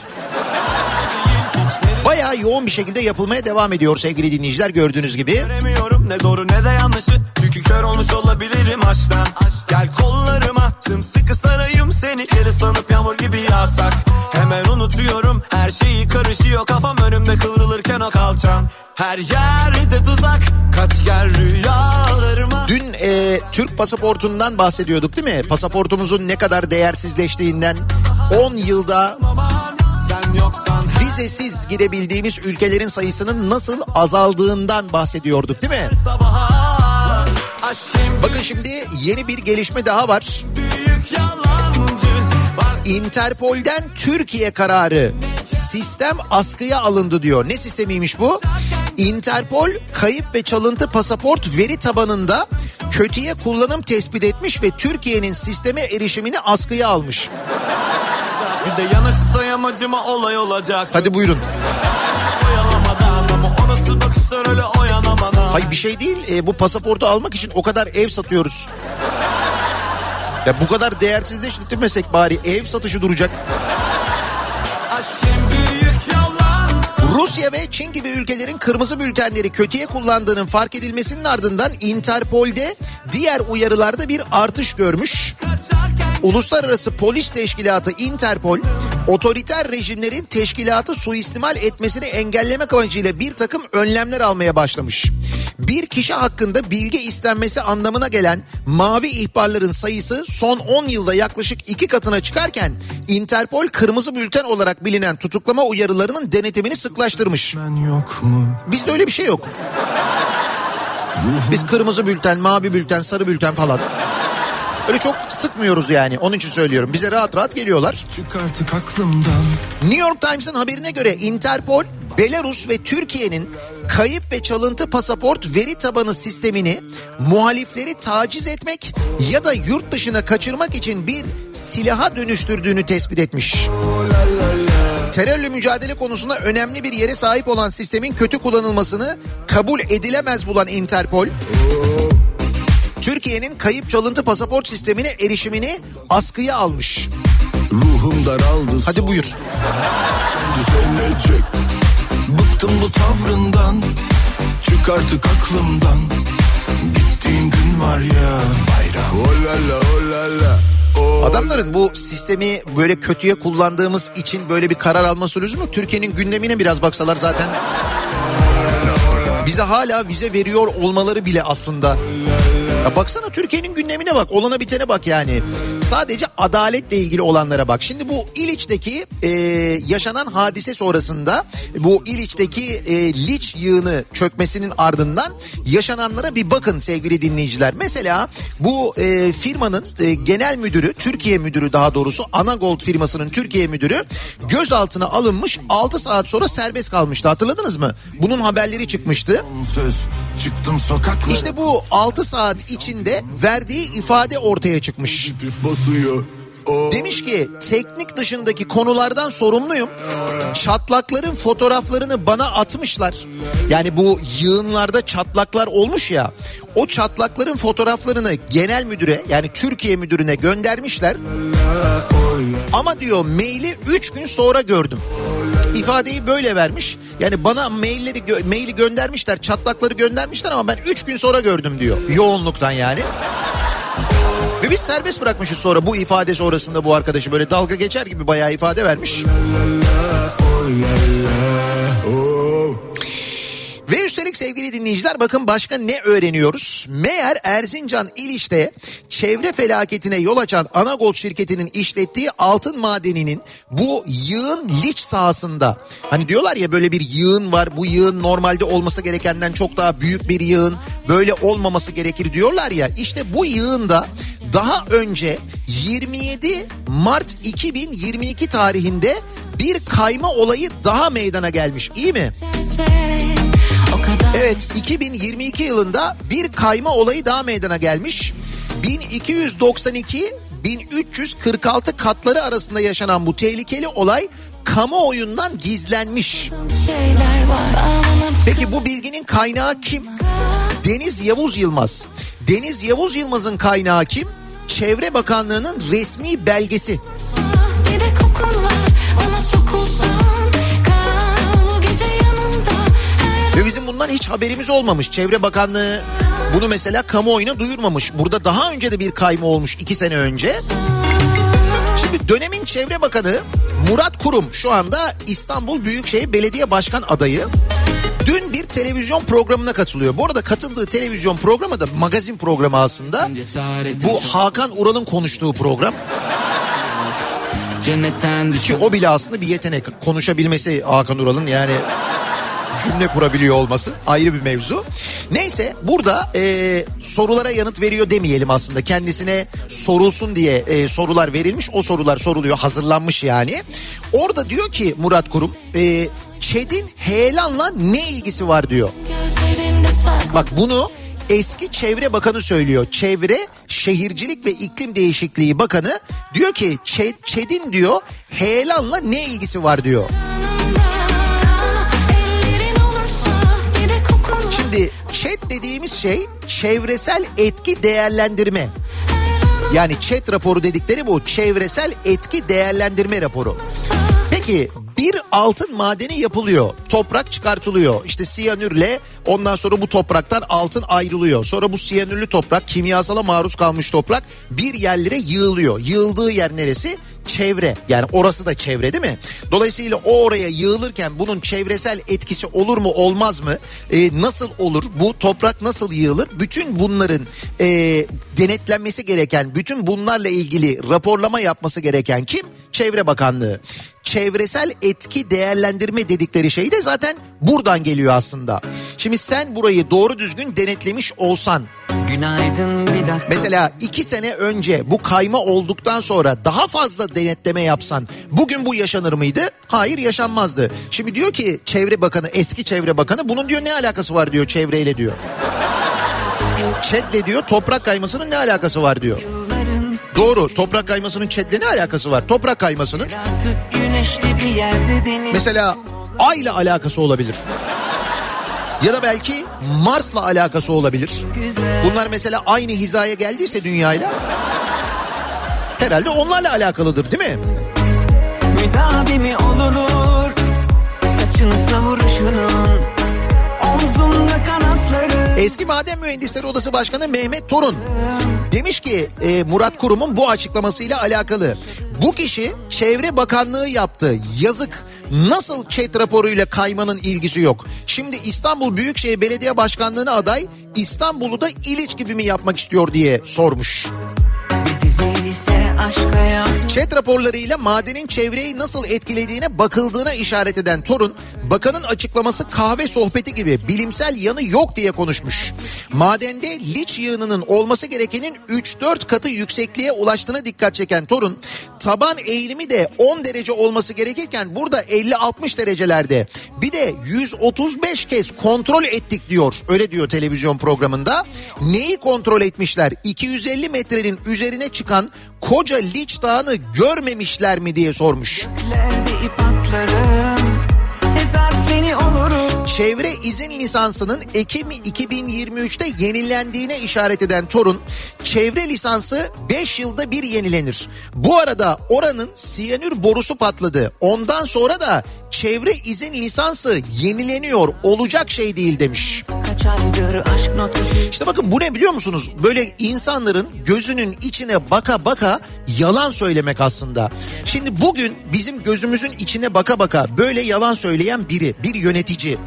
bayağı yoğun bir şekilde yapılmaya devam ediyor sevgili dinleyiciler, gördüğünüz gibi. Göremiyorum ne doğru ne de yanlışı, çünkü kör olmuş olabilirim aşktan. Gel kollarıma sımsıkı sarayım seni, geri sanıp yağmur gibi yağsak. Hemen unutuyorum her şeyi, karışıyor kafam önümde kıvrılırken o kalçam. Her yerde tuzak, kaç gel rüyalarıma. Dün e, Türk pasaportundan bahsediyorduk değil mi? Pasaportumuzun ne kadar değersizleştiğinden, on yılda vizesiz girebildiğimiz ülkelerin sayısının nasıl azaldığından bahsediyorduk değil mi? Bakın şimdi yeni bir gelişme daha var. Interpol'den Türkiye kararı. Sistem askıya alındı diyor. Ne sistemiymiş bu? Interpol kayıp ve çalıntı pasaport veri tabanında kötüye kullanım tespit etmiş ve Türkiye'nin sisteme erişimini askıya almış. Bir de yanaşırsa yamacıma olay olacak. Hadi buyurun. Hayır bir şey değil. E, bu pasaportu almak için o kadar ev satıyoruz. Ya bu kadar değersizleştirmesek bari, ev satışı duracak. Rusya ve Çin gibi ülkelerin kırmızı bültenleri kötüye kullandığının fark edilmesinin ardından Interpol'de diğer uyarılarda bir artış görmüş. Uluslararası Polis Teşkilatı Interpol, otoriter rejimlerin teşkilatı suistimal etmesini engellemek amacıyla bir takım önlemler almaya başlamış. Bir kişi hakkında bilgi istenmesi anlamına gelen mavi ihbarların sayısı son on yılda yaklaşık iki katına çıkarken Interpol kırmızı bülten olarak bilinen tutuklama uyarılarının denetimini sıklaştırmış. Bizde öyle bir şey yok. Biz kırmızı bülten, mavi bülten, sarı bülten falan... Öyle çok sıkmıyoruz yani, onun için söylüyorum. Bize rahat rahat geliyorlar. New York Times'ın haberine göre Interpol, Belarus ve Türkiye'nin kayıp ve çalıntı pasaport veri tabanı sistemini muhalifleri taciz etmek ya da yurt dışına kaçırmak için bir silaha dönüştürdüğünü tespit etmiş. Terörle mücadele konusunda önemli bir yere sahip olan sistemin kötü kullanılmasını kabul edilemez bulan Interpol... Türkiye'nin kayıp çalıntı pasaport sistemine erişimini askıya almış. Ruhum daraldı. Hadi buyur. Düzelecek. Bıktım bu tavrından. Çık artık aklımdan. Gittiğin gün var ya. Bayram. Olala olala. Adamların bu sistemi böyle kötüye kullandığımız için böyle bir karar alması lüzum mu? Türkiye'nin gündemine biraz baksalar zaten. Bize hala vize veriyor olmaları bile aslında. Ya baksana Türkiye'nin gündemine bak, olana bitene bak yani. Sadece adaletle ilgili olanlara bak. Şimdi bu İliç'teki e, yaşanan hadise sonrasında bu İliç'teki e, liç yığını çökmesinin ardından yaşananlara bir bakın sevgili dinleyiciler. Mesela bu e, firmanın e, genel müdürü, Türkiye müdürü daha doğrusu, Anagol firmasının Türkiye müdürü gözaltına alınmış, altı saat sonra serbest kalmıştı, hatırladınız mı? Bunun haberleri çıkmıştı. İşte bu altı saat içinde verdiği ifade ortaya çıkmış. Demiş ki teknik dışındaki konulardan sorumluyum. Çatlakların fotoğraflarını bana atmışlar. Yani bu yığınlarda çatlaklar olmuş ya. O çatlakların fotoğraflarını genel müdüre, yani Türkiye müdürüne göndermişler. Ama diyor maili üç gün sonra gördüm. İfadeyi böyle vermiş. Yani bana mailleri gö- maili göndermişler, çatlakları göndermişler ama ben üç gün sonra gördüm diyor. Yoğunluktan yani. Ve biz serbest bırakmışız sonra, bu ifade sonrasında bu arkadaşı böyle dalga geçer gibi bayağı ifade vermiş. Ve üstelik sevgili dinleyiciler bakın başka ne öğreniyoruz? Meğer Erzincan İliç'te çevre felaketine yol açan Anagol şirketinin işlettiği altın madeninin bu yığın liç sahasında, hani diyorlar ya böyle bir yığın var, bu yığın normalde olması gerekenden çok daha büyük bir yığın, böyle olmaması gerekir diyorlar ya, işte bu yığında daha önce yirmi yedi Mart iki bin yirmi iki tarihinde bir kayma olayı daha meydana gelmiş, iyi mi? Evet, iki bin yirmi iki yılında bir kayma olayı daha meydana gelmiş. bin iki yüz doksan iki bin üç yüz kırk altı katları arasında yaşanan bu tehlikeli olay kamuoyundan gizlenmiş. Peki bu bilginin kaynağı kim? Deniz Yavuz Yılmaz. Deniz Yavuz Yılmaz'ın kaynağı kim? Çevre Bakanlığı'nın resmi belgesi. Ve bizim bundan hiç haberimiz olmamış. Çevre Bakanlığı bunu mesela kamuoyuna duyurmamış. Burada daha önce de bir kayma olmuş, iki sene önce. Şimdi dönemin Çevre Bakanı Murat Kurum şu anda İstanbul Büyükşehir Belediye Başkan adayı. Dün bir televizyon programına katılıyor. Bu arada katıldığı televizyon programı da magazin programı aslında. Bu Hakan Ural'ın konuştuğu program. Ki o bile aslında bir yetenek. Konuşabilmesi Hakan Ural'ın yani... cümle kurabiliyor olması ayrı bir mevzu. Neyse, burada e, sorulara yanıt veriyor demeyelim aslında. Kendisine sorulsun diye e, sorular verilmiş. O sorular soruluyor, hazırlanmış yani. Orada diyor ki Murat Kurum, e, ÇED'in heyelanla ne ilgisi var diyor. Bak, bunu eski Çevre Bakanı söylüyor. Çevre, Şehircilik ve İklim Değişikliği Bakanı diyor ki ÇED, ÇED'in diyor heyelanla ne ilgisi var diyor. Şimdi ÇED dediğimiz şey çevresel etki değerlendirme. Yani ÇED raporu dedikleri bu, çevresel etki değerlendirme raporu. Peki bir altın madeni yapılıyor, toprak çıkartılıyor, işte siyanürle ondan sonra bu topraktan altın ayrılıyor. Sonra bu siyanürlü toprak, kimyasala maruz kalmış toprak bir yerlere yığılıyor. Yığıldığı yer neresi? Çevre, yani orası da çevre değil mi? Dolayısıyla o oraya yığılırken bunun çevresel etkisi olur mu olmaz mı? Ee, nasıl olur? Bu toprak nasıl yığılır? Bütün bunların e, denetlenmesi gereken, bütün bunlarla ilgili raporlama yapması gereken kim? Çevre Bakanlığı. Çevresel etki değerlendirme dedikleri şey de zaten buradan geliyor aslında. Şimdi sen burayı doğru düzgün denetlemiş olsan, günaydın, bir dakika. Mesela iki sene önce bu kayma olduktan sonra daha fazla denetleme yapsan bugün bu yaşanır mıydı? Hayır, yaşanmazdı. Şimdi diyor ki Çevre Bakanı, eski Çevre Bakanı, bunun diyor ne alakası var diyor çevreyle diyor. ÇED'le diyor toprak kaymasının ne alakası var diyor. Doğru, toprak kaymasının ÇED'le ne alakası var? Toprak kaymasının mesela Ay'la alakası olabilir. Ya da belki Mars'la alakası olabilir. Bunlar mesela aynı hizaya geldiyse dünyayla, herhalde onlarla alakalıdır değil mi? Müdavi mi olunur saçını savuruşunun, omzumda kanatları. Eski Maden Mühendisleri Odası Başkanı Mehmet Torun demiş ki e, Murat Kurum'un bu açıklamasıyla alakalı. Bu kişi Çevre Bakanlığı yaptı. Yazık. Nasıl ÇED raporuyla kaymanın ilgisi yok? Şimdi İstanbul Büyükşehir Belediye Başkanlığı'na aday, İstanbul'u da İliç gibi mi yapmak istiyor diye sormuş. ÇED raporlarıyla madenin çevreyi nasıl etkilediğine bakıldığına işaret eden Torun, bakanın açıklaması kahve sohbeti gibi, bilimsel yanı yok diye konuşmuş. Madende liç yığınının olması gerekenin üç dört katı yüksekliğe ulaştığına dikkat çeken Torun, taban eğilimi de on derece olması gerekirken burada elli altmış derecelerde, bir de yüz otuz beş kez kontrol ettik diyor. Öyle diyor televizyon programında. Neyi kontrol etmişler? iki yüz elli metrenin üzerine çıkan koca liç dağını görmemişler mi diye sormuş. Çevre izin lisansının Ekim iki bin yirmi üçte yenilendiğine işaret eden Torun, çevre lisansı beş yılda bir yenilenir. Bu arada oranın siyanür borusu patladı. Ondan sonra da çevre izin lisansı yenileniyor, olacak şey değil demiş. İşte bakın bu ne biliyor musunuz? Böyle insanların gözünün içine baka baka yalan söylemek aslında. Şimdi bugün bizim gözümüzün içine baka baka böyle yalan söyleyen biri, bir yönetici,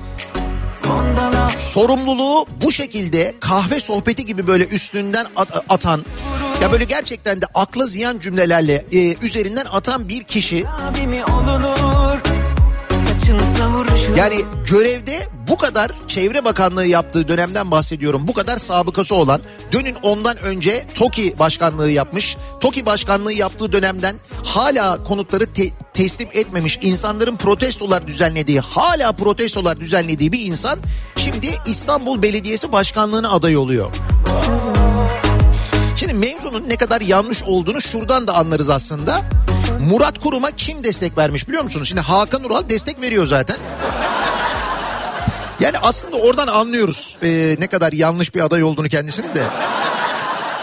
sorumluluğu bu şekilde kahve sohbeti gibi böyle üstünden at- atan, ya böyle gerçekten de akla ziyan cümlelerle e, üzerinden atan bir kişi. Yani görevde bu kadar, Çevre Bakanlığı yaptığı dönemden bahsediyorum, bu kadar sabıkası olan, dönün ondan önce TOKİ başkanlığı yapmış, TOKİ başkanlığı yaptığı dönemden hala konutları te- teslim etmemiş, insanların protestolar düzenlediği, hala protestolar düzenlediği bir insan şimdi İstanbul Belediyesi Başkanlığı'na aday oluyor. Şimdi mevzunun ne kadar yanlış olduğunu şuradan da anlarız aslında. Murat Kurum'a kim destek vermiş biliyor musunuz? Şimdi Hakan Ural destek veriyor zaten. Yani aslında oradan anlıyoruz e, ne kadar yanlış bir aday olduğunu kendisinin de.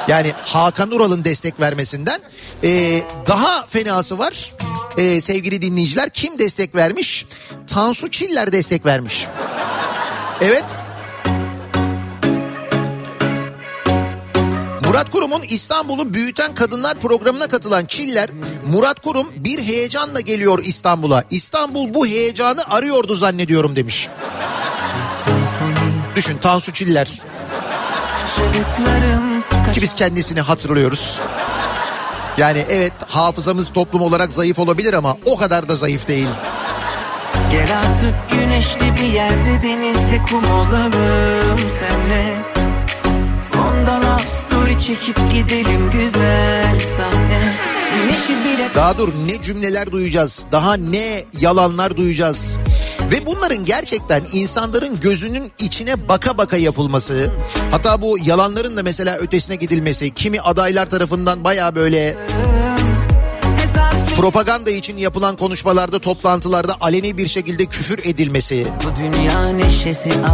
Yani Hakan Ural'ın destek vermesinden. E, daha fenası var e, sevgili dinleyiciler. Kim destek vermiş? Tansu Çiller destek vermiş. Evet. Murat Kurum'un İstanbul'u büyüten kadınlar programına katılan Çiller, Murat Kurum bir heyecanla geliyor İstanbul'a. İstanbul bu heyecanı arıyordu zannediyorum demiş. Düşün, Tansu Çiller. Ki biz kendisini hatırlıyoruz. Yani evet, hafızamız toplum olarak zayıf olabilir ama o kadar da zayıf değil. Gel artık güneşli bir yerde, denizle kum olalım senle. Fondan story çekip gidelim güzel sahne. Daha dur, ne cümleler duyacağız, daha ne yalanlar duyacağız. Ve bunların gerçekten insanların gözünün içine baka baka yapılması, hatta bu yalanların da mesela ötesine gidilmesi, kimi adaylar tarafından bayağı böyle propaganda için yapılan konuşmalarda, toplantılarda aleni bir şekilde küfür edilmesi,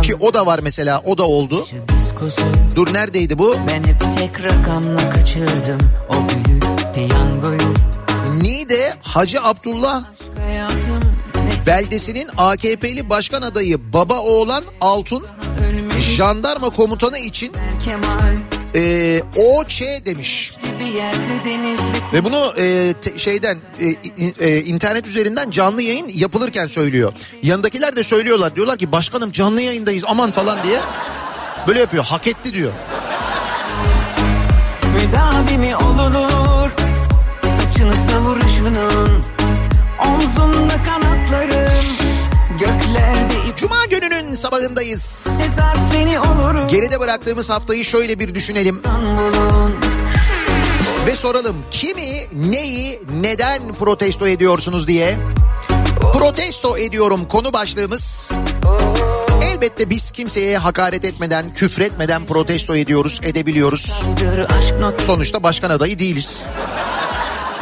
ki o da var mesela, o da oldu. Dur, neredeydi bu? Ben hep tek rakamla kaçırdım o büyük piyangoyu. Niğde Hacı Abdullah beldesinin A K P'li başkan adayı Baba Oğlan Altun, jandarma komutanı için e, O Ç demiş. Ve bunu e, te, şeyden e, e, internet üzerinden canlı yayın yapılırken söylüyor. Yanındakiler de söylüyorlar, diyorlar ki başkanım canlı yayındayız aman falan diye. Böyle yapıyor, hak etti diyor. Müdavi mi olunur saçını savuruşunun, omzunda kanatlarım göklerde. Cuma gününün sabahındayız. Geride bıraktığımız haftayı şöyle bir düşünelim ve soralım, kimi, neyi, neden protesto ediyorsunuz diye. Protesto ediyorum konu başlığımız. Elbette biz kimseye hakaret etmeden, küfretmeden protesto ediyoruz, edebiliyoruz. Sonuçta başkan adayı değiliz.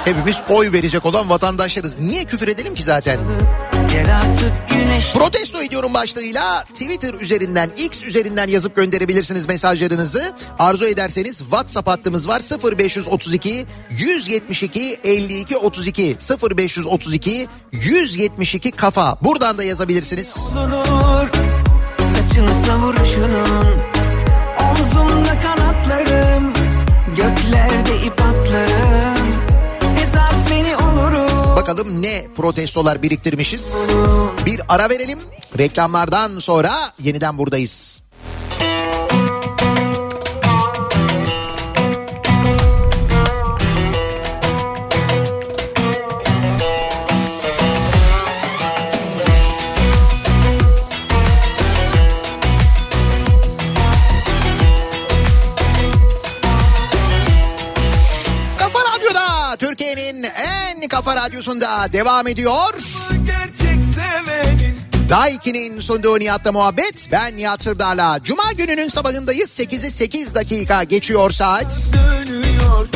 Hepimiz oy verecek olan vatandaşlarız. Niye küfür edelim ki zaten? Protesto ediyorum başlığıyla Twitter üzerinden, X üzerinden yazıp gönderebilirsiniz mesajlarınızı. Arzu ederseniz WhatsApp hattımız var, sıfır beş otuz iki yüz yetmiş iki elli iki otuz iki, sıfır beş otuz iki yüz yetmiş iki kafa. Buradan da yazabilirsiniz. Olur, saçını savuruşunun, omzumda kanatlarım, göklerde ip atlarım. Bakalım ne protestolar biriktirmişiz. Bir ara verelim. Reklamlardan sonra yeniden buradayız. Kafa Radyosu'nda devam ediyor. Daikin'in sunduğu Nihat'la muhabbet. Ben Nihat Sırdar'la. Cuma gününün sabahındayız. sekizi sekiz dakika geçiyor saat. Dönüyor,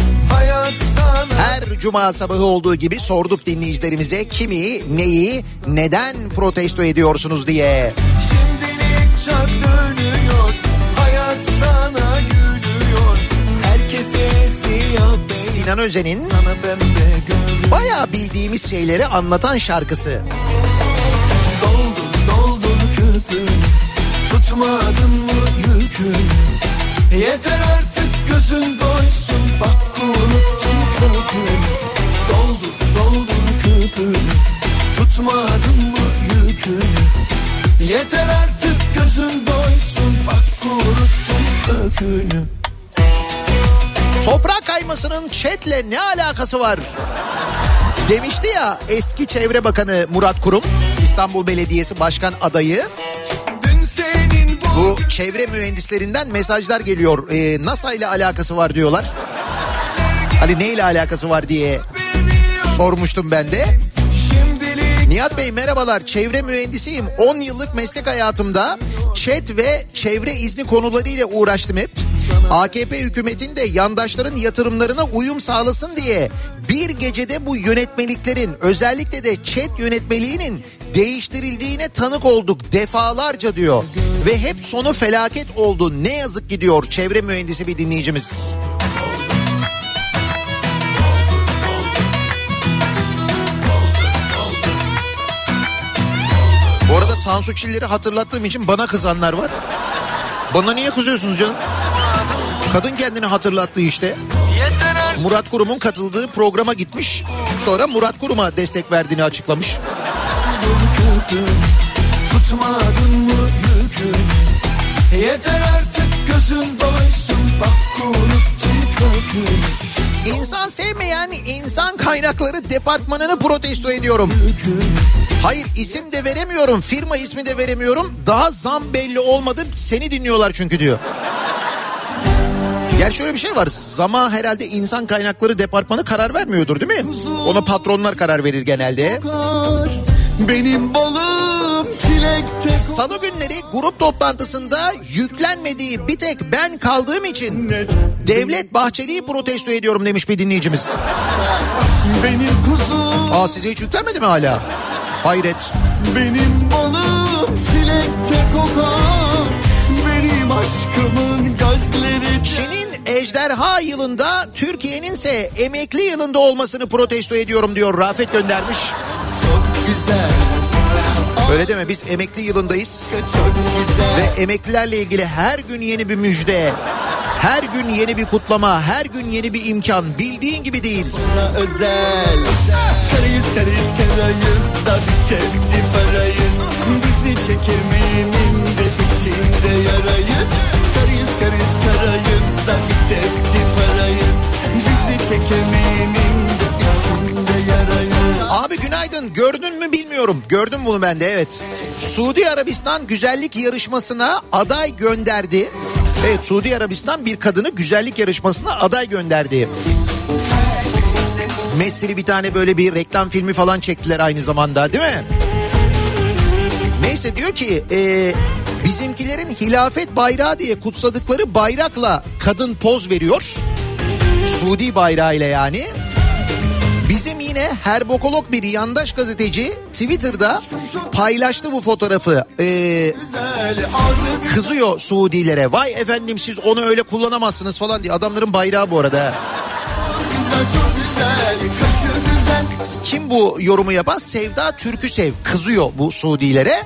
her cuma sabahı olduğu gibi sorduk dinleyicilerimize, kimi, neyi, neden protesto ediyorsunuz diye. Şimdilik çak dönüyor, hayat sana gülüyor. Herkese siyah bey. Sinan Özen'in bayağı bildiğimiz şeyleri anlatan şarkısı. Doldun doldun köpüğün, tutmadın mı yükün? Yeter artık gözün doysun, bak unuttun köpüğün. Doldun doldun köpüğün, tutmadın mı yükün? Yeter artık gözün doysun, bak unuttun köpüğünü. Toprak kaymasının çetle ne alakası var demişti ya eski Çevre Bakanı Murat Kurum, İstanbul Belediyesi Başkan adayı. Bu çevre mühendislerinden mesajlar geliyor. Ee, NASA ile alakası var diyorlar. Hani ne ile alakası var diye sormuştum ben de. Nihat Bey merhabalar, çevre mühendisiyim. on yıllık meslek hayatımda ÇED ve çevre izni konularıyla uğraştım hep. A K P hükümetinde yandaşların yatırımlarına uyum sağlasın diye bir gecede bu yönetmeliklerin, özellikle de ÇED yönetmeliğinin değiştirildiğine tanık olduk defalarca diyor. Ve hep sonu felaket oldu ne yazık ki diyor çevre mühendisi bir dinleyicimiz. Bu arada Tansu Çiller'i hatırlattığım için bana kızanlar var. Bana niye kızıyorsunuz canım? Kadın kendini hatırlattı işte. Murat Kurum'un katıldığı programa gitmiş. Sonra Murat Kurum'a destek verdiğini açıklamış. Tutmadın mı yükün? Yeter artık gözün doysun, bak unuttun kökünü. İnsan sevmeyen insan kaynakları departmanını protesto ediyorum. Hayır, isim de veremiyorum, firma ismi de veremiyorum. Daha zam belli olmadı, seni dinliyorlar çünkü diyor. Gerçi şöyle bir şey var, zama herhalde insan kaynakları departmanı karar vermiyordur değil mi? Ona patronlar karar verir genelde. Benim balım çilekte. Salı günleri grup toplantısında yüklenmediği bir tek ben kaldığım için Devlet Bahçeli'yi protesto ediyorum demiş bir dinleyicimiz. Benim kuzum. Aa, size hiç yüklenmedi mi hala? Hayret. Benim balım çilekte kokar, benim aşkımın gözleri. Çin'in ejderha yılında, Türkiye'nin ise emekli yılında olmasını protesto ediyorum diyor Rafet göndermiş. Çok güzel. Öyle deme, biz emekli yılındayız. Ve emeklilerle ilgili her gün yeni bir müjde, her gün yeni bir kutlama, her gün yeni bir imkan, bildiğin gibi değil. Özel. Karayız karayız karayız da bir tepsi parayız. Bizi çekemeyenin de peşinde yarayız. Karayız karayız karayız da bir tepsi parayız. Bizi çekemeyenin de peşinde yarayız. Abi günaydın, gördün mü bilmiyorum. Gördüm bunu ben de, evet. Suudi Arabistan güzellik yarışmasına aday gönderdi. Evet, Suudi Arabistan bir kadını güzellik yarışmasına aday gönderdi. Messi'li bir tane böyle bir reklam filmi falan çektiler aynı zamanda değil mi? Neyse, diyor ki e, bizimkilerin hilafet bayrağı diye kutsadıkları bayrakla kadın poz veriyor. Suudi bayrağıyla yani. Bizim yine herbokolog bir yandaş gazeteci Twitter'da paylaştı bu fotoğrafı. Ee, kızıyor Suudilere. Vay efendim, siz onu öyle kullanamazsınız falan diye. Adamların bayrağı bu arada. Kim bu yorumu yapan? Sevda Türküsev kızıyor bu Suudilere.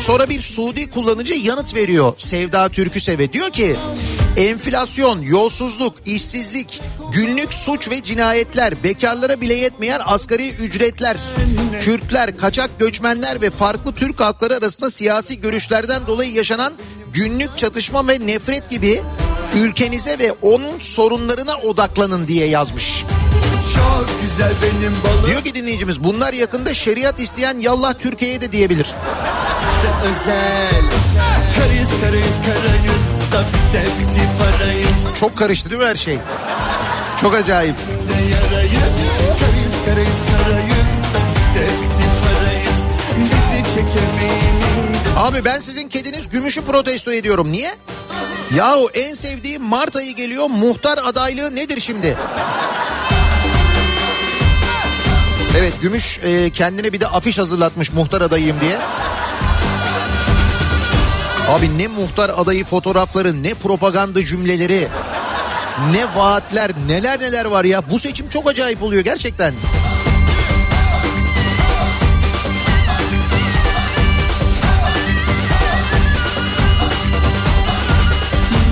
Sonra bir Suudi kullanıcı yanıt veriyor Sevda Türküsev'e. Diyor ki enflasyon, yolsuzluk, işsizlik, günlük suç ve cinayetler, bekarlara bile yetmeyen asgari ücretler, Kürtler, kaçak göçmenler ve farklı Türk halkları arasında siyasi görüşlerden dolayı yaşanan günlük çatışma ve nefret gibi, ülkenize ve onun sorunlarına odaklanın diye yazmış. Çok güzel benim balım. Diyor ki dinleyicimiz, bunlar yakında şeriat isteyen yallah Türkiye'ye de diyebilir. Özel. Karayız karayız karayız da bir tepsi parayız. Çok karıştı değil mi her şey? Çok acayip. Abi ben sizin kediniz Gümüş'ü protesto ediyorum. Niye? Yahu en sevdiğim Mart ayı geliyor. Muhtar adaylığı nedir şimdi? Evet, Gümüş e, kendine bir de afiş hazırlatmış muhtar adayıyım diye. Abi ne muhtar adayı fotoğrafları, ne propaganda cümleleri, ne vaatler, neler neler var ya. Bu seçim çok acayip oluyor gerçekten.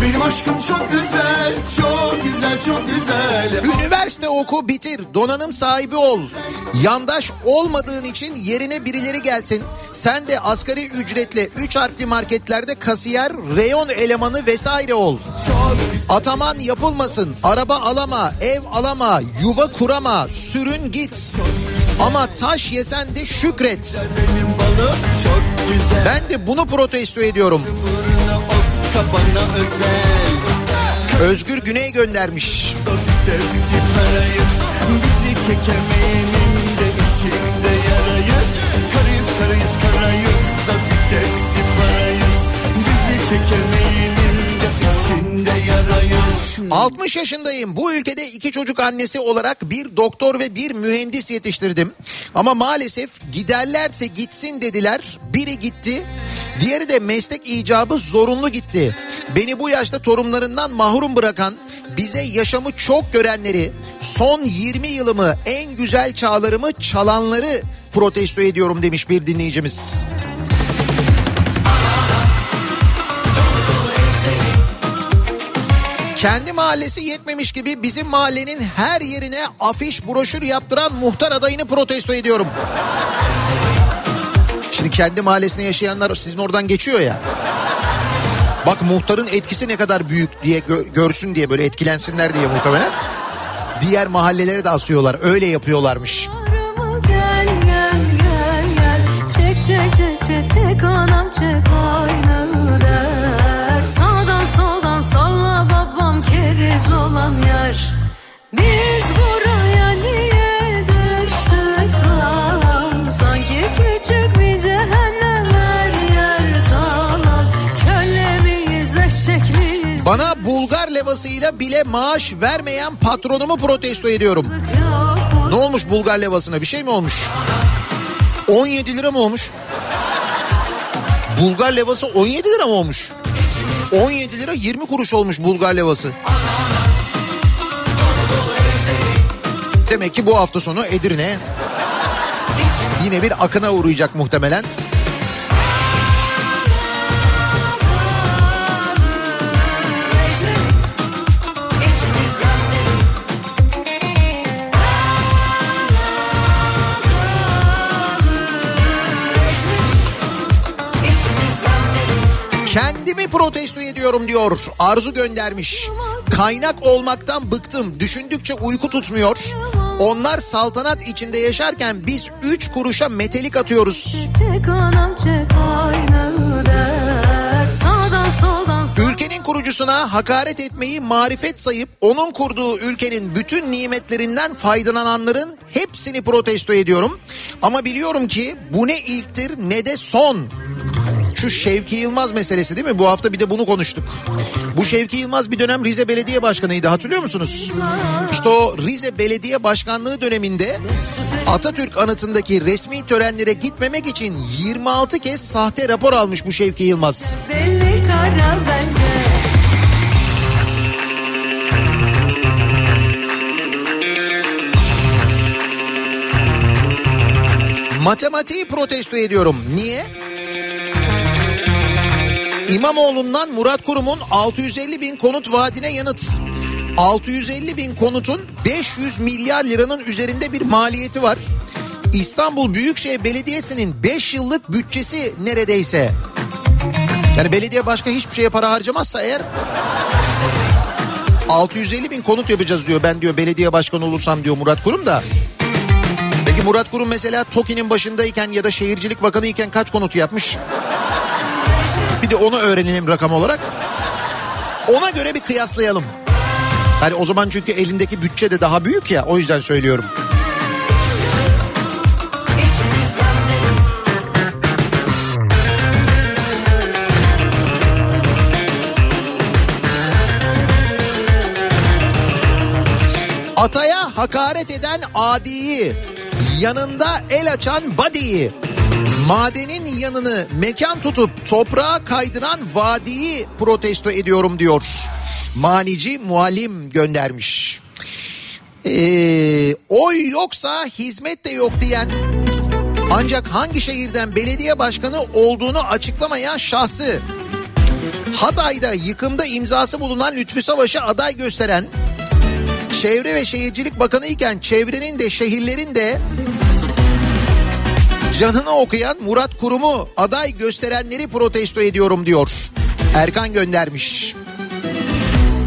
Benim aşkım çok güzel, çok güzel, çok güzel. Üniversite oku, bitir, donanım sahibi ol. Yandaş olmadığın için yerine birileri gelsin. Sen de asgari ücretle üç harfli marketlerde kasiyer, reyon elemanı vesaire ol. Ataman yapılmasın, araba alama, ev alama, yuva kurama, sürün git. Ama taş yesen de şükret. Balım, ben de bunu protesto ediyorum. Özgür Güney göndermiş. altmış yaşındayım. Bu ülkede iki çocuk annesi olarak bir doktor ve bir mühendis yetiştirdim. Ama maalesef giderlerse gitsin dediler. Biri gitti. Diğeri de meslek icabı zorunlu gitti. Beni bu yaşta torunlarından mahrum bırakan, bize yaşamı çok görenleri, son yirmi yılımı, en güzel çağlarımı çalanları protesto ediyorum demiş bir dinleyicimiz. Kendi mahallesi yetmemiş gibi bizim mahallenin her yerine afiş, broşür yaptıran muhtar adayını protesto ediyorum. Şimdi kendi mahallesinde yaşayanlar sizin oradan geçiyor ya. Bak muhtarın etkisi ne kadar büyük diye gö- görsün diye, böyle etkilensinler diye muhtemelen. Diğer mahallelere de asıyorlar, öyle yapıyorlarmış. Çek çek çek çek anam çek aynı der. Sağdan soldan salla babam keriz olan yer. Biz buraya niye düştük lan? Sanki küçük bir cehennem her yer talan. Köle miyiz eşek miyiz? Bana Bulgar levasıyla bile maaş vermeyen patronumu protesto ediyorum. Ne olmuş Bulgar levasına, bir şey mi olmuş? on yedi lira mı olmuş? Bulgar levası on yedi lira mı olmuş? on yedi lira yirmi kuruş olmuş Bulgar levası. Demek ki bu hafta sonu Edirne yine bir akına uğrayacak muhtemelen. Kendimi protesto ediyorum diyor. Arzu göndermiş. Kaynak olmaktan bıktım. Düşündükçe uyku tutmuyor. Onlar saltanat içinde yaşarken biz üç kuruşa metelik atıyoruz. Ülkenin kurucusuna hakaret etmeyi marifet sayıp onun kurduğu ülkenin bütün nimetlerinden faydalananların hepsini protesto ediyorum. Ama biliyorum ki bu ne ilktir ne de son. Şu Şevki Yılmaz meselesi değil mi? Bu hafta bir de bunu konuştuk. Bu Şevki Yılmaz bir dönem Rize Belediye Başkanı'ydı, hatırlıyor musunuz? İşte o Rize Belediye Başkanlığı döneminde Atatürk anıtındaki resmi törenlere gitmemek için yirmi altı kez sahte rapor almış bu Şevki Yılmaz. Deli kara bence. Matematiği protesto ediyorum. Niye? İmamoğlu'ndan Murat Kurum'un altı yüz elli bin konut vaadine yanıt. altı yüz elli bin konutun beş yüz milyar liranın üzerinde bir maliyeti var. İstanbul Büyükşehir Belediyesi'nin beş yıllık bütçesi neredeyse. Yani belediye başka hiçbir şeye para harcamazsa eğer altı yüz elli bin konut yapacağız diyor, ben diyor belediye başkanı olursam diyor Murat Kurum da. Peki Murat Kurum mesela TOKİ'nin başındayken ya da Şehircilik Bakanıyken kaç konut yapmış? Bir de onu öğrenelim rakam olarak. Ona göre bir kıyaslayalım. Hani o zaman çünkü elindeki bütçe de daha büyük ya, o yüzden söylüyorum. Ataya hakaret eden adiyi, yanında el açan badiyi, madenin yanını mekan tutup toprağa kaydıran vadiyi protesto ediyorum diyor. Manici muallim göndermiş. Ee, oy yoksa hizmet de yok diyen, ancak hangi şehirden belediye başkanı olduğunu açıklamayan şahsı, Hatay'da yıkımda imzası bulunan Lütfü Savaş'a aday gösteren, Çevre ve Şehircilik Bakanı iken çevrenin de şehirlerin de canını okuyan Murat Kurum'u aday gösterenleri protesto ediyorum diyor. Erkan göndermiş.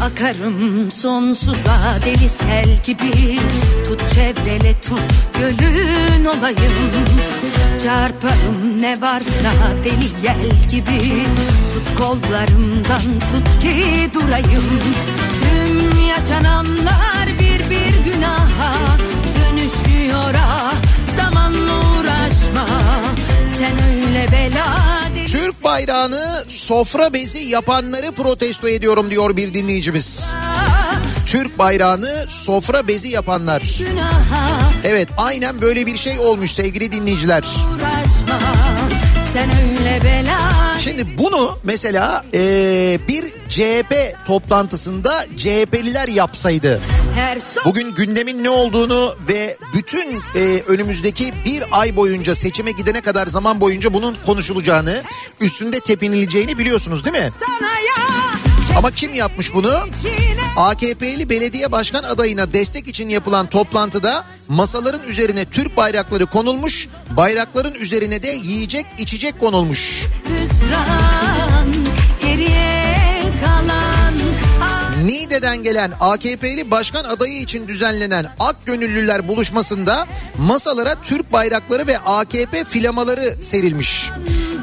Akarım sonsuza deli sel gibi, tut çevrele tut gölün olayım. Çarparım ne varsa deli yel gibi, tut kollarımdan tut ki durayım. Tüm yaşananlar bir bir günaha dönüşüyor ah, zamanla uğraşma, sen öyle bela. Türk bayrağını sofra bezi yapanları protesto ediyorum diyor bir dinleyicimiz. Türk bayrağını sofra bezi yapanlar. Evet, aynen böyle bir şey olmuş sevgili dinleyiciler. Şimdi bunu mesela e, bir C H P toplantısında C H P'liler yapsaydı, bugün gündemin ne olduğunu ve bütün e, önümüzdeki bir ay boyunca, seçime gidene kadar zaman boyunca bunun konuşulacağını, üstünde tepinileceğini biliyorsunuz değil mi? Ama kim yapmış bunu? A K P'li belediye başkan adayına destek için yapılan toplantıda masaların üzerine Türk bayrakları konulmuş, bayrakların üzerine de yiyecek içecek konulmuş. Hüsran, geriye kalan... Niğde'den gelen A K P'li başkan adayı için düzenlenen Ak Gönüllüler buluşmasında masalara Türk bayrakları ve A K P flamaları serilmiş.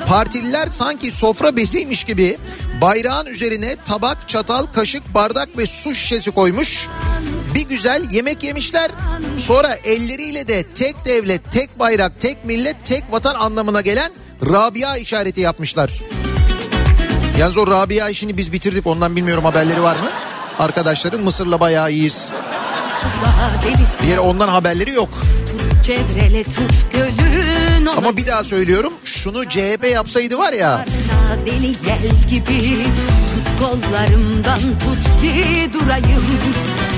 Partililer sanki sofra beziymiş gibi bayrağın üzerine tabak, çatal, kaşık, bardak ve su şişesi koymuş. Bir güzel yemek yemişler. Sonra elleriyle de tek devlet, tek bayrak, tek millet, tek vatan anlamına gelen Rabia işareti yapmışlar. Yalnız o Rabia işini biz bitirdik. Ondan bilmiyorum haberleri var mı? Arkadaşların Mısır'la bayağı iyiyiz. Diğer ondan haberleri yok. Çevrele tut gölün. Ama bir daha söylüyorum, şunu C H P yapsaydı var ya. Deli gel gibi tut kollarımdan, tut ki durayım.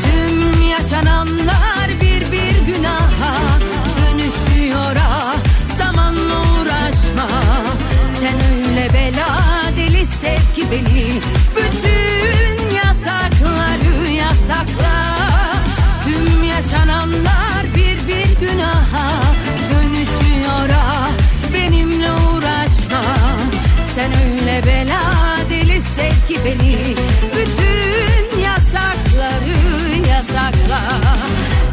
Tüm yaşananlar bir bir günaha dönüşüyor ha. Zamanla uğraşma. Sen öyle bela deli sev ki beni. Bütün yasakları yasakla. Tüm yaşananlar bir bir günaha dönüşüyor ha. Benimle uğraşma. Sen öyle bela deli sev ki beni. Bütün yasakları yasakla.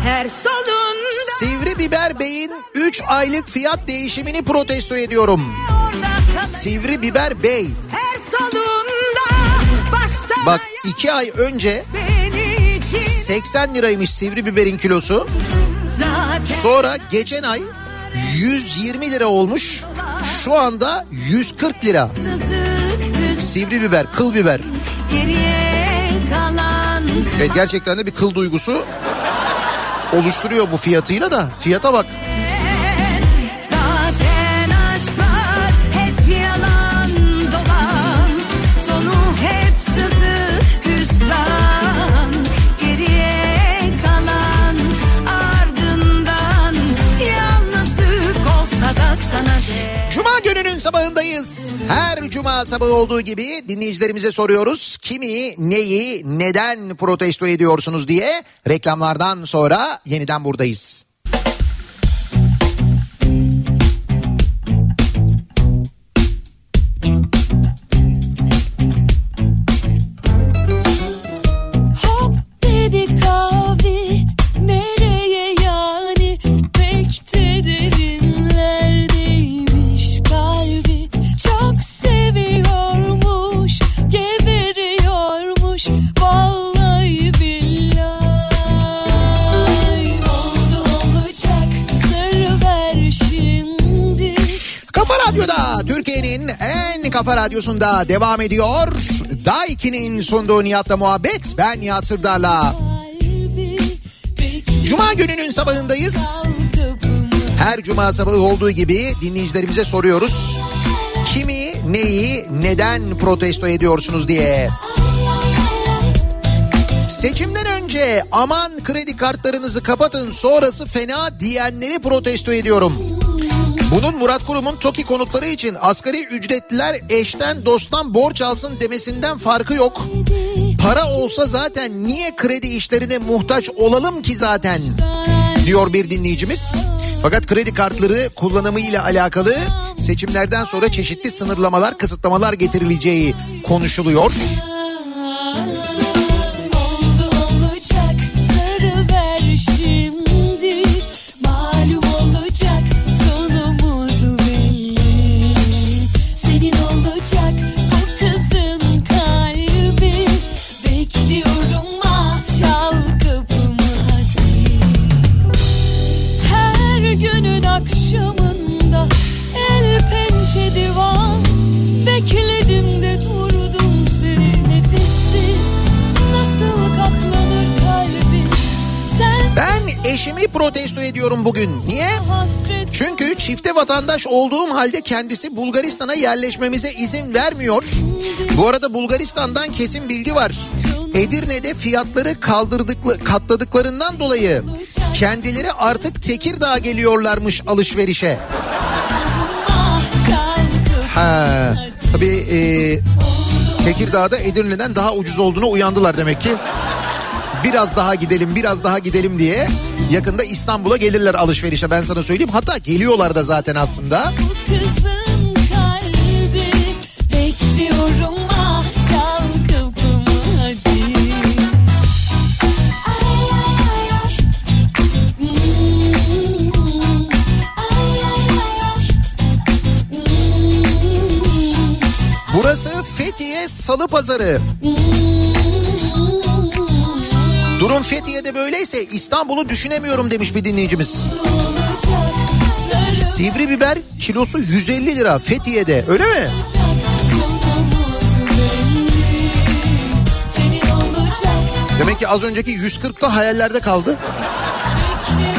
Her sonunda Sivri biber beyin üç aylık fiyat değişimini protesto ediyorum. Sivri biber bey. Bak iki ay önce seksen liraymış sivri biberin kilosu. Sonra geçen ay yüz yirmi lira olmuş. Şu anda yüz kırk lira. Sivri biber, kıl biber. Evet, gerçekten de bir kıl duygusu oluşturuyor bu fiyatıyla da. Fiyata bak. Gününün sabahındayız. Her cuma sabahı olduğu gibi dinleyicilerimize soruyoruz. Kimi, neyi, neden protesto ediyorsunuz diye. Reklamlardan sonra yeniden buradayız. Kafa Radyosu'nda devam ediyor. Daikin'in sunduğu Nihat'la muhabbet. Ben Nihat Sırdar'la. Cuma gününün sabahındayız. Her cuma sabahı olduğu gibi dinleyicilerimize soruyoruz. Kimi, neyi, neden protesto ediyorsunuz diye. Seçimden önce aman kredi kartlarınızı kapatın sonrası fena diyenleri protesto ediyorum. Bunun Murat Kurum'un TOKİ konutları için asgari ücretliler eşten dosttan borç alsın demesinden farkı yok. Para olsa zaten niye kredi işlerine muhtaç olalım ki zaten diyor bir dinleyicimiz. Fakat kredi kartları kullanımıyla alakalı seçimlerden sonra çeşitli sınırlamalar, kısıtlamalar getirileceği konuşuluyor. Eşimi protesto ediyorum bugün. Niye? Çünkü çifte vatandaş olduğum halde kendisi Bulgaristan'a yerleşmemize izin vermiyor. Bu arada Bulgaristan'dan kesin bilgi var. Edirne'de fiyatları kaldırdıkları, katladıklarından dolayı kendileri artık Tekirdağ'a geliyorlarmış alışverişe. Ha, tabii e, Tekirdağ'da Edirne'den daha ucuz olduğuna uyandılar demek ki. Biraz daha gidelim, biraz daha gidelim diye yakında İstanbul'a gelirler alışverişe, ben sana söyleyeyim. Hatta geliyorlar da zaten aslında. Kızın kalbi, bekliyorum ah, çal kapımı hadi. Burası Fethiye Salı Pazarı. Durum Fethiye'de böyleyse İstanbul'u düşünemiyorum demiş bir dinleyicimiz. Sivri biber kilosu yüz elli lira Fethiye'de, öyle mi? Demek ki az önceki yüz kırkta hayallerde kaldı.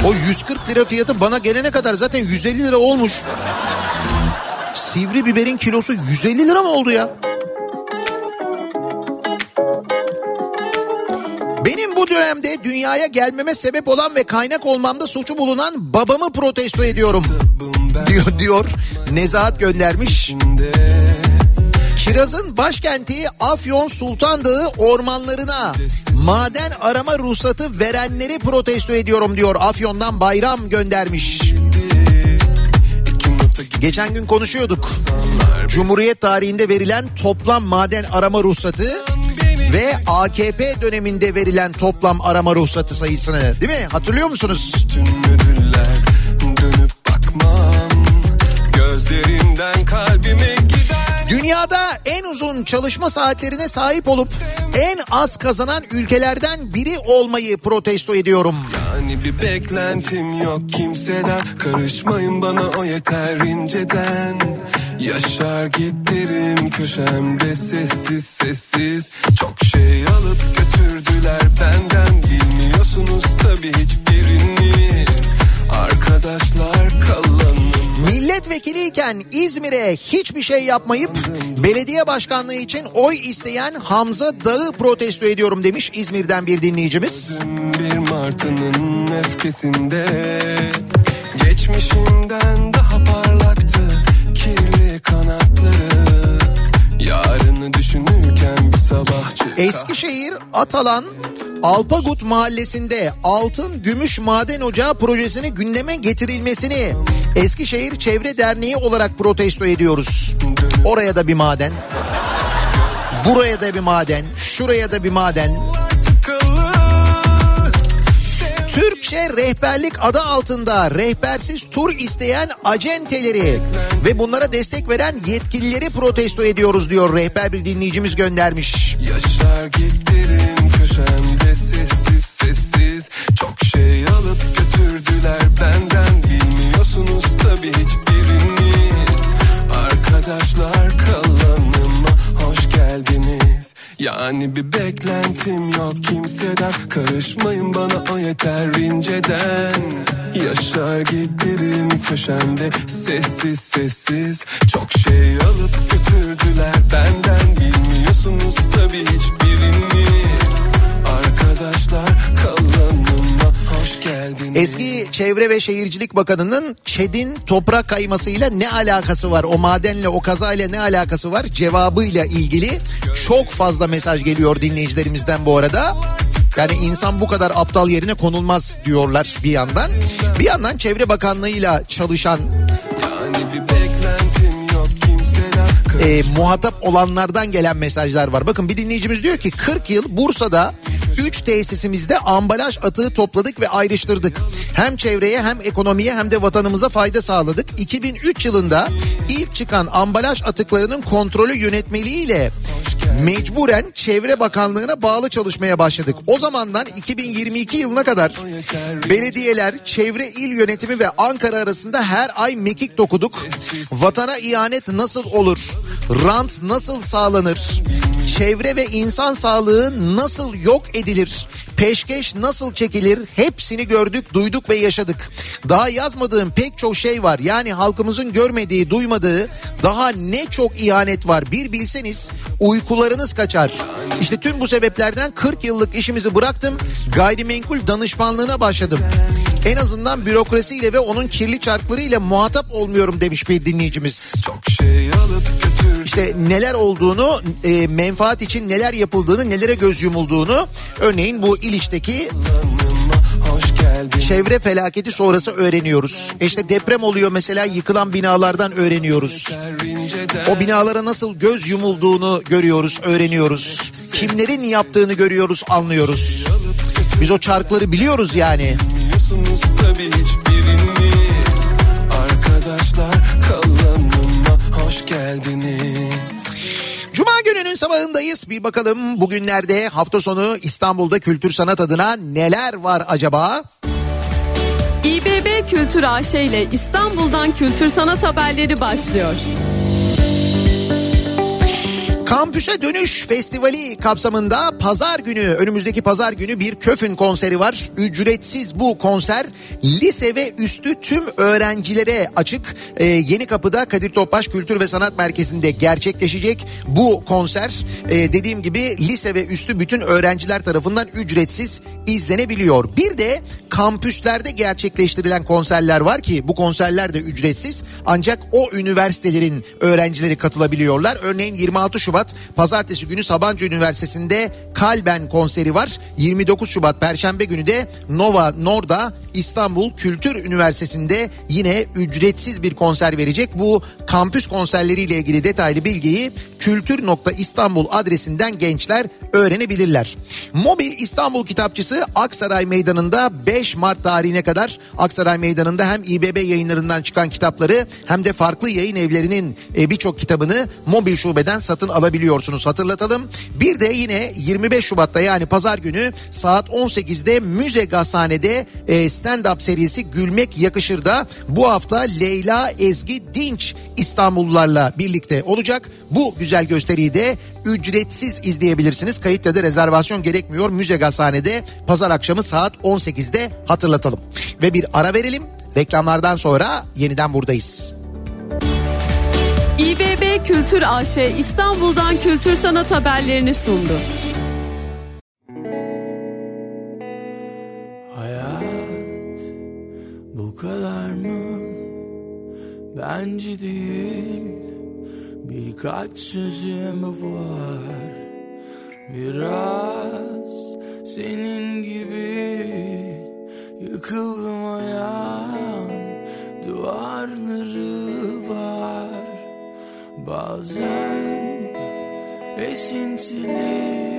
O yüz kırk lira fiyatı bana gelene kadar zaten yüz elli lira olmuş. Sivri biberin kilosu yüz elli lira mı oldu ya? Benim bu dönemde dünyaya gelmeme sebep olan ve kaynak olmamda suçu bulunan babamı protesto ediyorum diyor, diyor. Nezahat göndermiş. Kiraz'ın başkenti Afyon Sultandağ ormanlarına maden arama ruhsatı verenleri protesto ediyorum diyor. Afyon'dan Bayram göndermiş. Geçen gün konuşuyorduk. Cumhuriyet tarihinde verilen toplam maden arama ruhsatı ve A K P döneminde verilen toplam arama ruhsatı sayısını, değil mi? Hatırlıyor musunuz? Tüm ödüller dönüp bakmam, gözlerimden kalbime giden... Dünyada en uzun çalışma saatlerine sahip olup en az kazanan ülkelerden biri olmayı protesto ediyorum. Yani bir beklentim yok kimseden, karışmayın bana o yeter inceden. Yaşar gittirim köşemde sessiz sessiz. Çok şey alıp götürdüler benden, bilmiyorsunuz tabii hiçbiriniz. Arkadaşlar kalanım. Milletvekiliyken İzmir'e hiçbir şey yapmayıp belediye başkanlığı için oy isteyen Hamza Dağ'ı protesto ediyorum demiş İzmir'den bir dinleyicimiz. Bir martının öfkesinde geçmişimden daha parlaktı kirli kanatları. Yarını düşünürken bir sabahçı. Eskişehir Atalan Alpagut mahallesinde altın gümüş maden ocağı projesini gündeme getirilmesini Eskişehir Çevre Derneği olarak protesto ediyoruz. Oraya da bir maden, buraya da bir maden, şuraya da bir maden. Türkçe rehberlik adı altında rehbersiz tur isteyen acenteleri ve bunlara destek veren yetkilileri protesto ediyoruz diyor rehber bir dinleyicimiz göndermiş. Yaşar gittirim köşemde sessiz sessiz, çok şey alıp götürdüler benden, bilmiyorsunuz tabii hiçbiriniz. Arkadaşlar kalanıma hoş geldiniz. Yani bir beklentim yok kimseden, karışmayın bana o yeter inceden. Yaşar giderim köşemde sessiz sessiz, çok şey alıp götürdüler benden, bilmiyorsunuz tabii hiçbiriniz. Arkadaşlar kalanıma hoş geldiniz. Eski Çevre ve Şehircilik Bakanı'nın ÇED'in toprak kaymasıyla ne alakası var? O madenle, o kazayla ne alakası var? Cevabıyla ilgili çok fazla mesaj geliyor dinleyicilerimizden bu arada. Yani insan bu kadar aptal yerine konulmaz diyorlar bir yandan. Bir yandan Çevre Bakanlığı'yla çalışan e, muhatap olanlardan gelen mesajlar var. Bakın bir dinleyicimiz diyor ki kırk yıl Bursa'da üç tesisimizde ambalaj atığı topladık ve ayrıştırdık. Hem çevreye hem ekonomiye hem de vatanımıza fayda sağladık. iki bin üç yılında ilk çıkan ambalaj atıklarının kontrolü yönetmeliğiyle mecburen Çevre Bakanlığı'na bağlı çalışmaya başladık. O zamandan iki bin yirmi iki yılına kadar belediyeler, çevre il yönetimi ve Ankara arasında her ay mekik dokuduk. Vatana ihanet nasıl olur? Rant nasıl sağlanır? Çevre ve insan sağlığı nasıl yok edilir? Peşkeş nasıl çekilir? Hepsini gördük, duyduk ve yaşadık. Daha yazmadığım pek çok şey var. Yani halkımızın görmediği, duymadığı daha ne çok ihanet var. Bir bilseniz uykularınız kaçar. İşte tüm bu sebeplerden kırk yıllık işimizi bıraktım. Gayrimenkul danışmanlığına başladım. En azından bürokrasiyle ve onun kirli çarklarıyla muhatap olmuyorum demiş bir dinleyicimiz. İşte neler olduğunu, e, menfaat için neler yapıldığını, nelere göz yumulduğunu, örneğin bu İliç'teki çevre felaketi sonrası öğreniyoruz. E işte deprem oluyor mesela, yıkılan binalardan öğreniyoruz. O binalara nasıl göz yumulduğunu görüyoruz, öğreniyoruz. Kimlerin yaptığını görüyoruz, anlıyoruz. Biz o çarkları biliyoruz yani. Tabii hiçbiriniz arkadaşlar kalanıma hoş hoş geldiniz. Cuma gününün sabahındayız. Bir bakalım bugünlerde hafta sonu İstanbul'da kültür sanat adına neler var acaba? İBB Kültür AŞ ile İstanbul'dan kültür sanat haberleri başlıyor. Kampüse Dönüş Festivali kapsamında pazar günü, önümüzdeki pazar günü bir Köfün konseri var. Ücretsiz bu konser, lise ve üstü tüm öğrencilere açık. Ee, Yenikapı'da Kadir Topbaş Kültür ve Sanat Merkezi'nde gerçekleşecek bu konser. Ee, dediğim gibi lise ve üstü bütün öğrenciler tarafından ücretsiz izlenebiliyor. Bir de kampüslerde gerçekleştirilen konserler var ki bu konserler de ücretsiz. Ancak o üniversitelerin öğrencileri katılabiliyorlar. Örneğin yirmi altı Şubat Pazartesi günü Sabancı Üniversitesi'nde Kalben konseri var. yirmi dokuz Şubat Perşembe günü de Nova Norda İstanbul Kültür Üniversitesi'nde yine ücretsiz bir konser verecek. Bu kampüs konserleriyle ilgili detaylı bilgiyi kültür nokta İstanbul adresinden gençler öğrenebilirler. Mobil İstanbul Kitapçısı Aksaray Meydanı'nda beş Mart tarihine kadar Aksaray Meydanı'nda hem İBB yayınlarından çıkan kitapları hem de farklı yayın evlerinin birçok kitabını mobil şubeden satın alabiliyorsunuz, hatırlatalım. Bir de yine yirmi beş Şubat'ta yani pazar günü saat on sekizde Müze Gazhane'de stand-up serisi Gülmek Yakışır'da bu hafta Leyla Ezgi Dinç İstanbullularla birlikte olacak. Bu güzel gösteriyi de ücretsiz izleyebilirsiniz. Kayıtla da rezervasyon gerekmiyor. Müze Gazhane'de pazar akşamı saat on sekizde, hatırlatalım. Ve bir ara verelim. Reklamlardan sonra yeniden buradayız. İBB Kültür AŞ İstanbul'dan kültür sanat haberlerini sundu. Hayat bu kadar mı? Bence değil. Birkaç sözüm var. Biraz senin gibi yıkıldım ayağım. Duvarları var. Bazen esintili,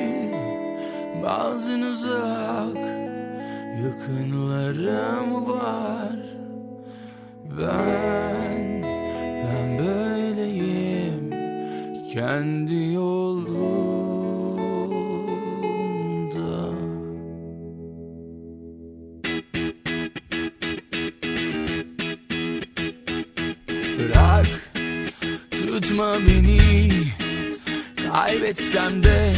bazen uzak yakınlarım var. Ben, ben böyleyim, kendi yolumda. Bırak, tutma beni, kaybetsem de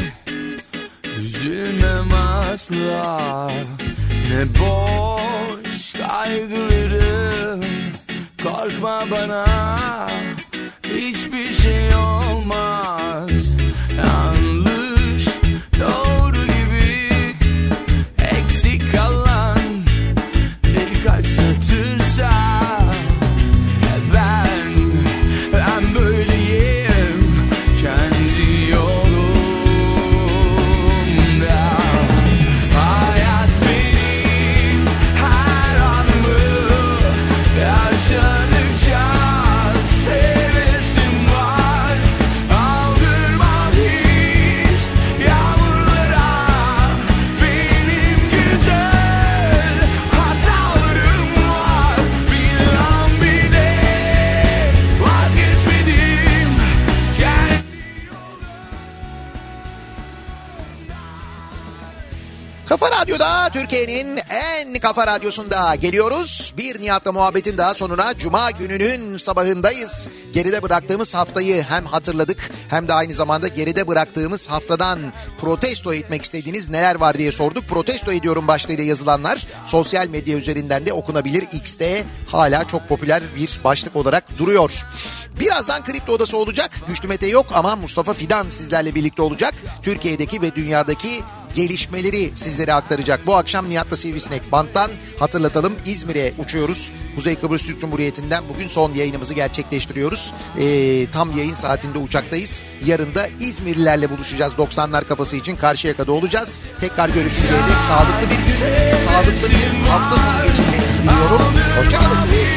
üzülmem asla. Ne boş kaygılarım, korkma bana, hiçbir şey olmaz. Yanlış, doğru gibi eksik kalan birkaç satırsa. Kafa Radyo'da, Türkiye'nin en kafa radyosunda geliyoruz. Bir Nihat'la muhabbetin daha sonuna, Cuma gününün sabahındayız. Geride bıraktığımız haftayı hem hatırladık hem de aynı zamanda geride bıraktığımız haftadan protesto etmek istediğiniz neler var diye sorduk. Protesto ediyorum başlığıyla yazılanlar sosyal medya üzerinden de okunabilir. X'te hala çok popüler bir başlık olarak duruyor. Birazdan Kripto Odası olacak. Güçlü Mete yok ama Mustafa Fidan sizlerle birlikte olacak. Türkiye'deki ve dünyadaki gelişmeleri sizlere aktaracak. Bu akşam Nihat'la Sivrisinek Bant'tan hatırlatalım, İzmir'e uçuyoruz. Kuzey Kıbrıs Türk Cumhuriyeti'nden bugün son yayınımızı gerçekleştiriyoruz. Ee, tam yayın saatinde uçaktayız. Yarın da İzmirlilerle buluşacağız. doksanlar kafası için Karşıyaka'da olacağız. Tekrar görüşünceye dek sağlıklı bir gün, sağlıklı bir hafta sonu geçirmenizi diliyorum. Hoşçakalın.